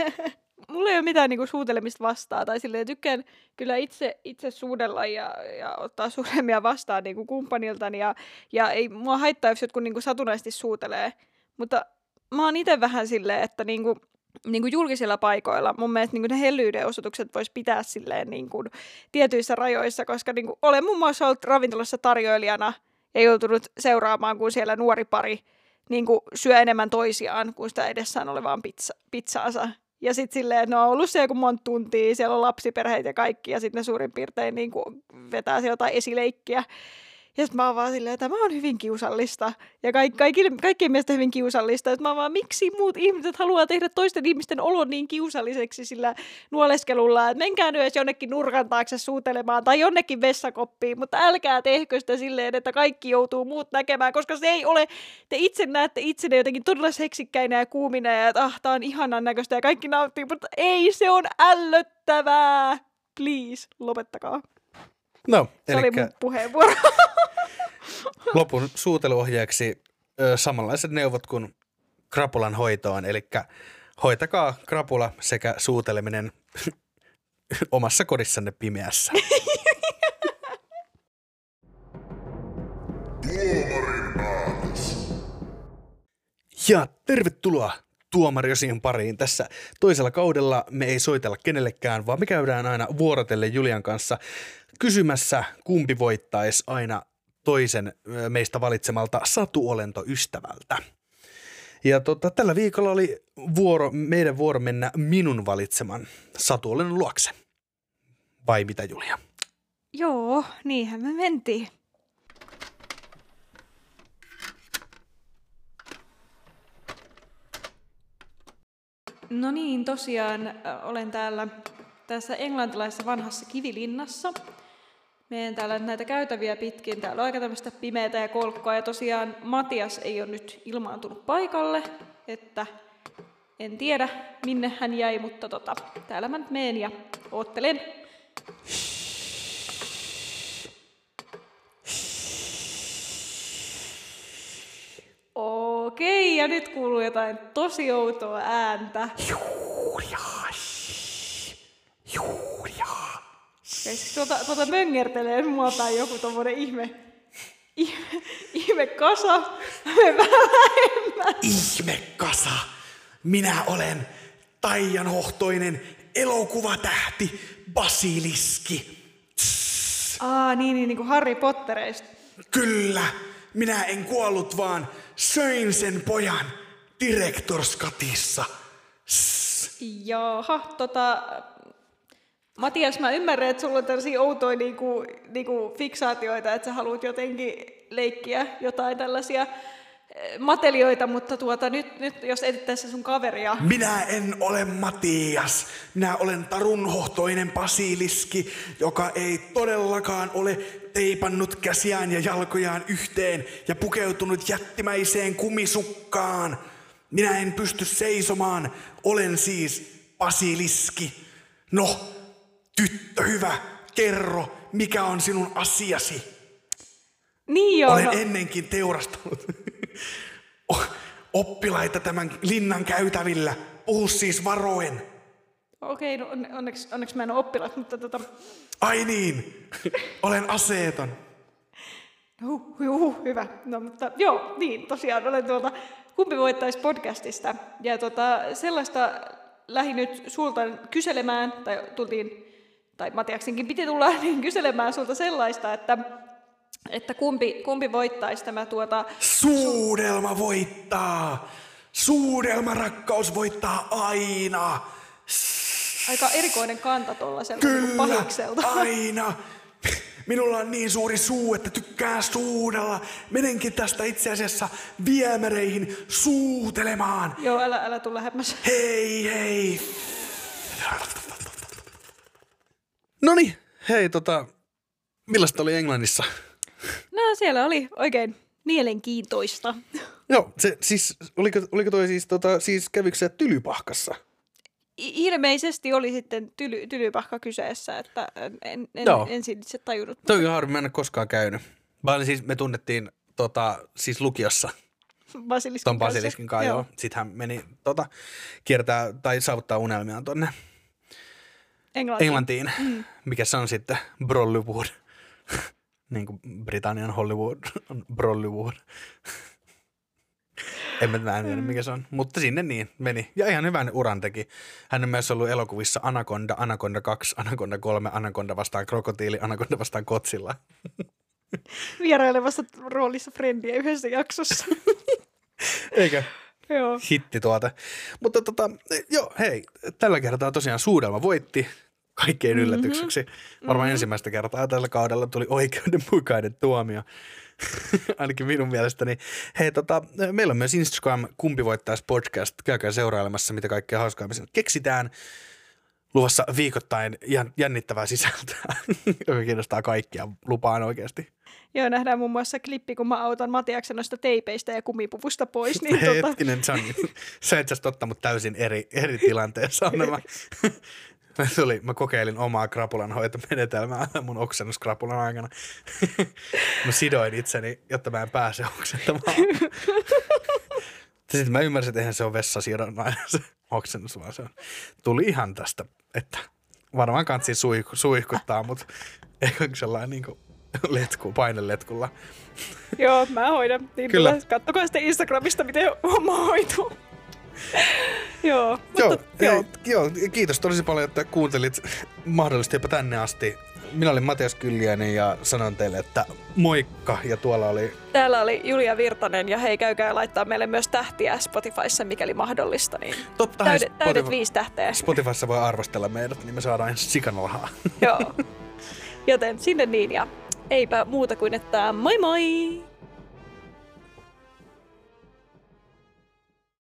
Mulla ei ole mitään niinku suutelemista vastaan tai silleen tykkään kyllä itse, itse suudella ja, ja ottaa suudelmia vastaan niinku kumppaniltani ja, ja ei mua haittaa, jos jotkut niinku satunnaisesti suutelee, mutta mä oon itse vähän silleen, että niinku Niin julkisilla paikoilla. Mun mielestä niin ne hellyyden osoitukset vois pitää silleen niin kuin tietyissä rajoissa, koska niin kuin olen muun muassa ollut ravintolassa tarjoilijana ja joutunut seuraamaan, kun siellä nuori pari niin kuin syö enemmän toisiaan kuin sitä edessään olevaan pizza, pizzaansa. Ja sitten silleen, ne on ollut siellä joku monta tuntia, siellä on lapsiperheet ja kaikki, ja sitten ne suurin piirtein niin kuin vetää siellä jotain esileikkiä. Ja sitten mä oon vaan silleen, että tämä on hyvin kiusallista. Ja kaik- kaikille, kaikkien mielestä hyvin kiusallista. Että mä oon vaan, miksi muut ihmiset haluaa tehdä toisten ihmisten olon niin kiusalliseksi sillä nuoleskelulla. Että menkää nyt edes jonnekin nurkan taakse suutelemaan tai jonnekin vessakoppiin. Mutta älkää tehkö sitä silleen, että kaikki joutuu muut näkemään. Koska se ei ole, te itse näette itsenne jotenkin todella seksikkäinä ja kuumina. Ja että ah, tää on ihanan näköistä ja kaikki nauttii. Mutta ei, se on ällöttävää. Please, lopettakaa. No, se elikkä... oli mun puheenvuoro. Lopun suuteluohjeeksi ö, samanlaiset neuvot kuin krapulan hoitoon, eli hoitakaa krapula sekä suuteleminen omassa kodissanne pimeässä. Ja tervetuloa tuomariosion pariin. Tässä toisella kaudella me ei soitella kenellekään, vaan me käydään aina vuorotellen Julian kanssa kysymässä, kumpi voittaisi aina toisen meistä valitsemalta satuolentoystävältä. Ja tota, tällä viikolla oli vuoro, meidän vuoro mennä minun valitseman satuolennon luokse. Vai mitä, Julia? Joo, niinhän me mentiin. No niin, tosiaan olen täällä tässä englantilaisessa vanhassa kivilinnassa. Meidän täällä näitä käytäviä pitkin. Täällä on aika tämmöistä pimeätä ja kolkkoa. Ja tosiaan Matias ei ole nyt ilmaantunut paikalle. Että en tiedä, minne hän jäi, mutta tota, täällä mä nyt menen ja oottelen. Okei, ja nyt kuuluu jotain tosi outoa ääntä. Julia! Julia! Tuota, tuota möngertelee mua tai joku tommonen ihme, ihme, ihme kasa. Ihme kasa. Minä olen taianhohtoinen elokuvatähti Basiliski. Tss. Aa, niin, niin, niin kuin Harry Potterista. Kyllä. Minä en kuollut, vaan söin sen pojan direktorskatissa. Jaha, tota... Matias, mä ymmärrän, että sulla on tällaisia outoja niinku, niinku fiksaatioita, että sä haluat jotenkin leikkiä jotain tällaisia matelioita, mutta tuota, nyt, nyt jos etit tässä sun kaveria. Minä en ole Matias. Minä olen tarunhohtoinen Basiliski, joka ei todellakaan ole teipannut käsiään ja jalkojaan yhteen ja pukeutunut jättimäiseen kumisukkaan. Minä en pysty seisomaan. Olen siis Basiliski. No... Tyttö hyvä, kerro, mikä on sinun asiasi? Niin joo. Olen no... ennenkin teurastanut oppilaita tämän linnan käytävillä. Puhu siis varoen. Okei, okay, no onneksi, onneksi mä en ole oppilas, mutta tota... Ai niin, olen aseeton. Huh, huh, huh, hyvä. No mutta joo, niin tosiaan olen tuolta Kumpi voittaisi podcastista. Ja tota sellaista lähdin nyt sulta kyselemään, tai tultiin... tai Matiaksenkin piti tulla niin kyselemään sulta sellaista, että, että kumpi, kumpi voittaisi tämä tuota... Suudelma voittaa! Suudelma rakkaus voittaa aina! Aika erikoinen kanta tuollaiselta niin pahikselta. Kyllä, aina! Minulla on niin suuri suu, että tykkää suudella. Menenkin tästä itse asiassa viemäreihin suutelemaan. Joo, älä, älä tule lähemmäs. Hei, hei! Noniin, hei, tota, millaista oli Englannissa? No siellä oli oikein mielenkiintoista. Joo, se siis, oliko, oliko toi siis, tota, siis kävikö se Tylypahkassa? Ilmeisesti oli sitten tyly, Tylypahka kyseessä, että en, en, en itse tajunnut. Toi on harmi, mä en ole koskaan käynyt. Vaan siis me tunnettiin tota, siis lukiossa. Basiliskin ton Basiliskin kanssa, joo. Sitten hän meni tota, kiertää tai saavuttaa unelmiaan tonne. Englantiin. Englantiin. Mm. Mikä se on sitten? Brollywood. Niin kuin Britannian Hollywood on Brollywood. En mä näin tiedä, mikä se on. Mutta sinne niin meni. Ja ihan hyvän uran teki. Hän on myös ollut elokuvissa Anaconda, Anaconda kaksi, Anaconda kolme, Anaconda vastaan krokotiili, Anaconda vastaan kotsilla. Vierailevassa roolissa Friendiä yhdessä jaksossa. Eikä? Joo. Hittituote. Mutta tota, joo, hei, tällä kertaa tosiaan suudelma voitti kaikkein mm-hmm. yllätykseksi. Varmaan mm-hmm. ensimmäistä kertaa tällä kaudella tuli oikeudenmukainen tuomio. Ainakin minun mielestäni. Hei, tota, meillä on myös Instagram Kumpi voittaisi podcast. Käykää seurailemassa, mitä kaikkea hauskaa me sinne keksitään. Luvassa viikoittain jännittävää sisältöä, joka kiinnostaa kaikkia, lupaan oikeasti. Joo, nähdään muun muassa klippi, kun mä autan Matiaksen noista teipeistä ja kumipuvusta pois. Niin tuota... Hetkinen, se on sä itse asiassa totta, mutta täysin eri, eri tilanteessa on nämä. Mä, tuli, mä kokeilin omaa krapulanhoitomenetelmää mun oksennuskrapulan aikana. Mä sidoin itseni, jotta mä en pääse oksentamaan. Sitten mä ymmärsin, että eihän se ole vessasidonnainen se oksennus, vaan se on. Tuli ihan tästä, että varmaan kansi suihku, suihkuttaa, mutta eikö sellainen niin kuin letku, paineletkulla. Joo, mä hoidan. Niin kyllä. Mulla, kattokaa sitten Instagramista, miten homma hoituu. Joo, mutta, joo, joo, kiitos tosi paljon, että kuuntelit mahdollisesti jopa tänne asti. Minä olin Matias Kylliäinen ja sanon teille, että moikka. Ja tuolla oli... Täällä oli Julia Virtanen ja hei, käykää laittaa meille myös tähtiä Spotifyssa, mikäli mahdollista. Niin totta, täydet, Spotify... täydet viisi tähteä. Spotifyssa voi arvostella meidät, niin me saadaan ensin sikanalahaa. Joo, joten sinne niin ja eipä muuta kuin että moi moi!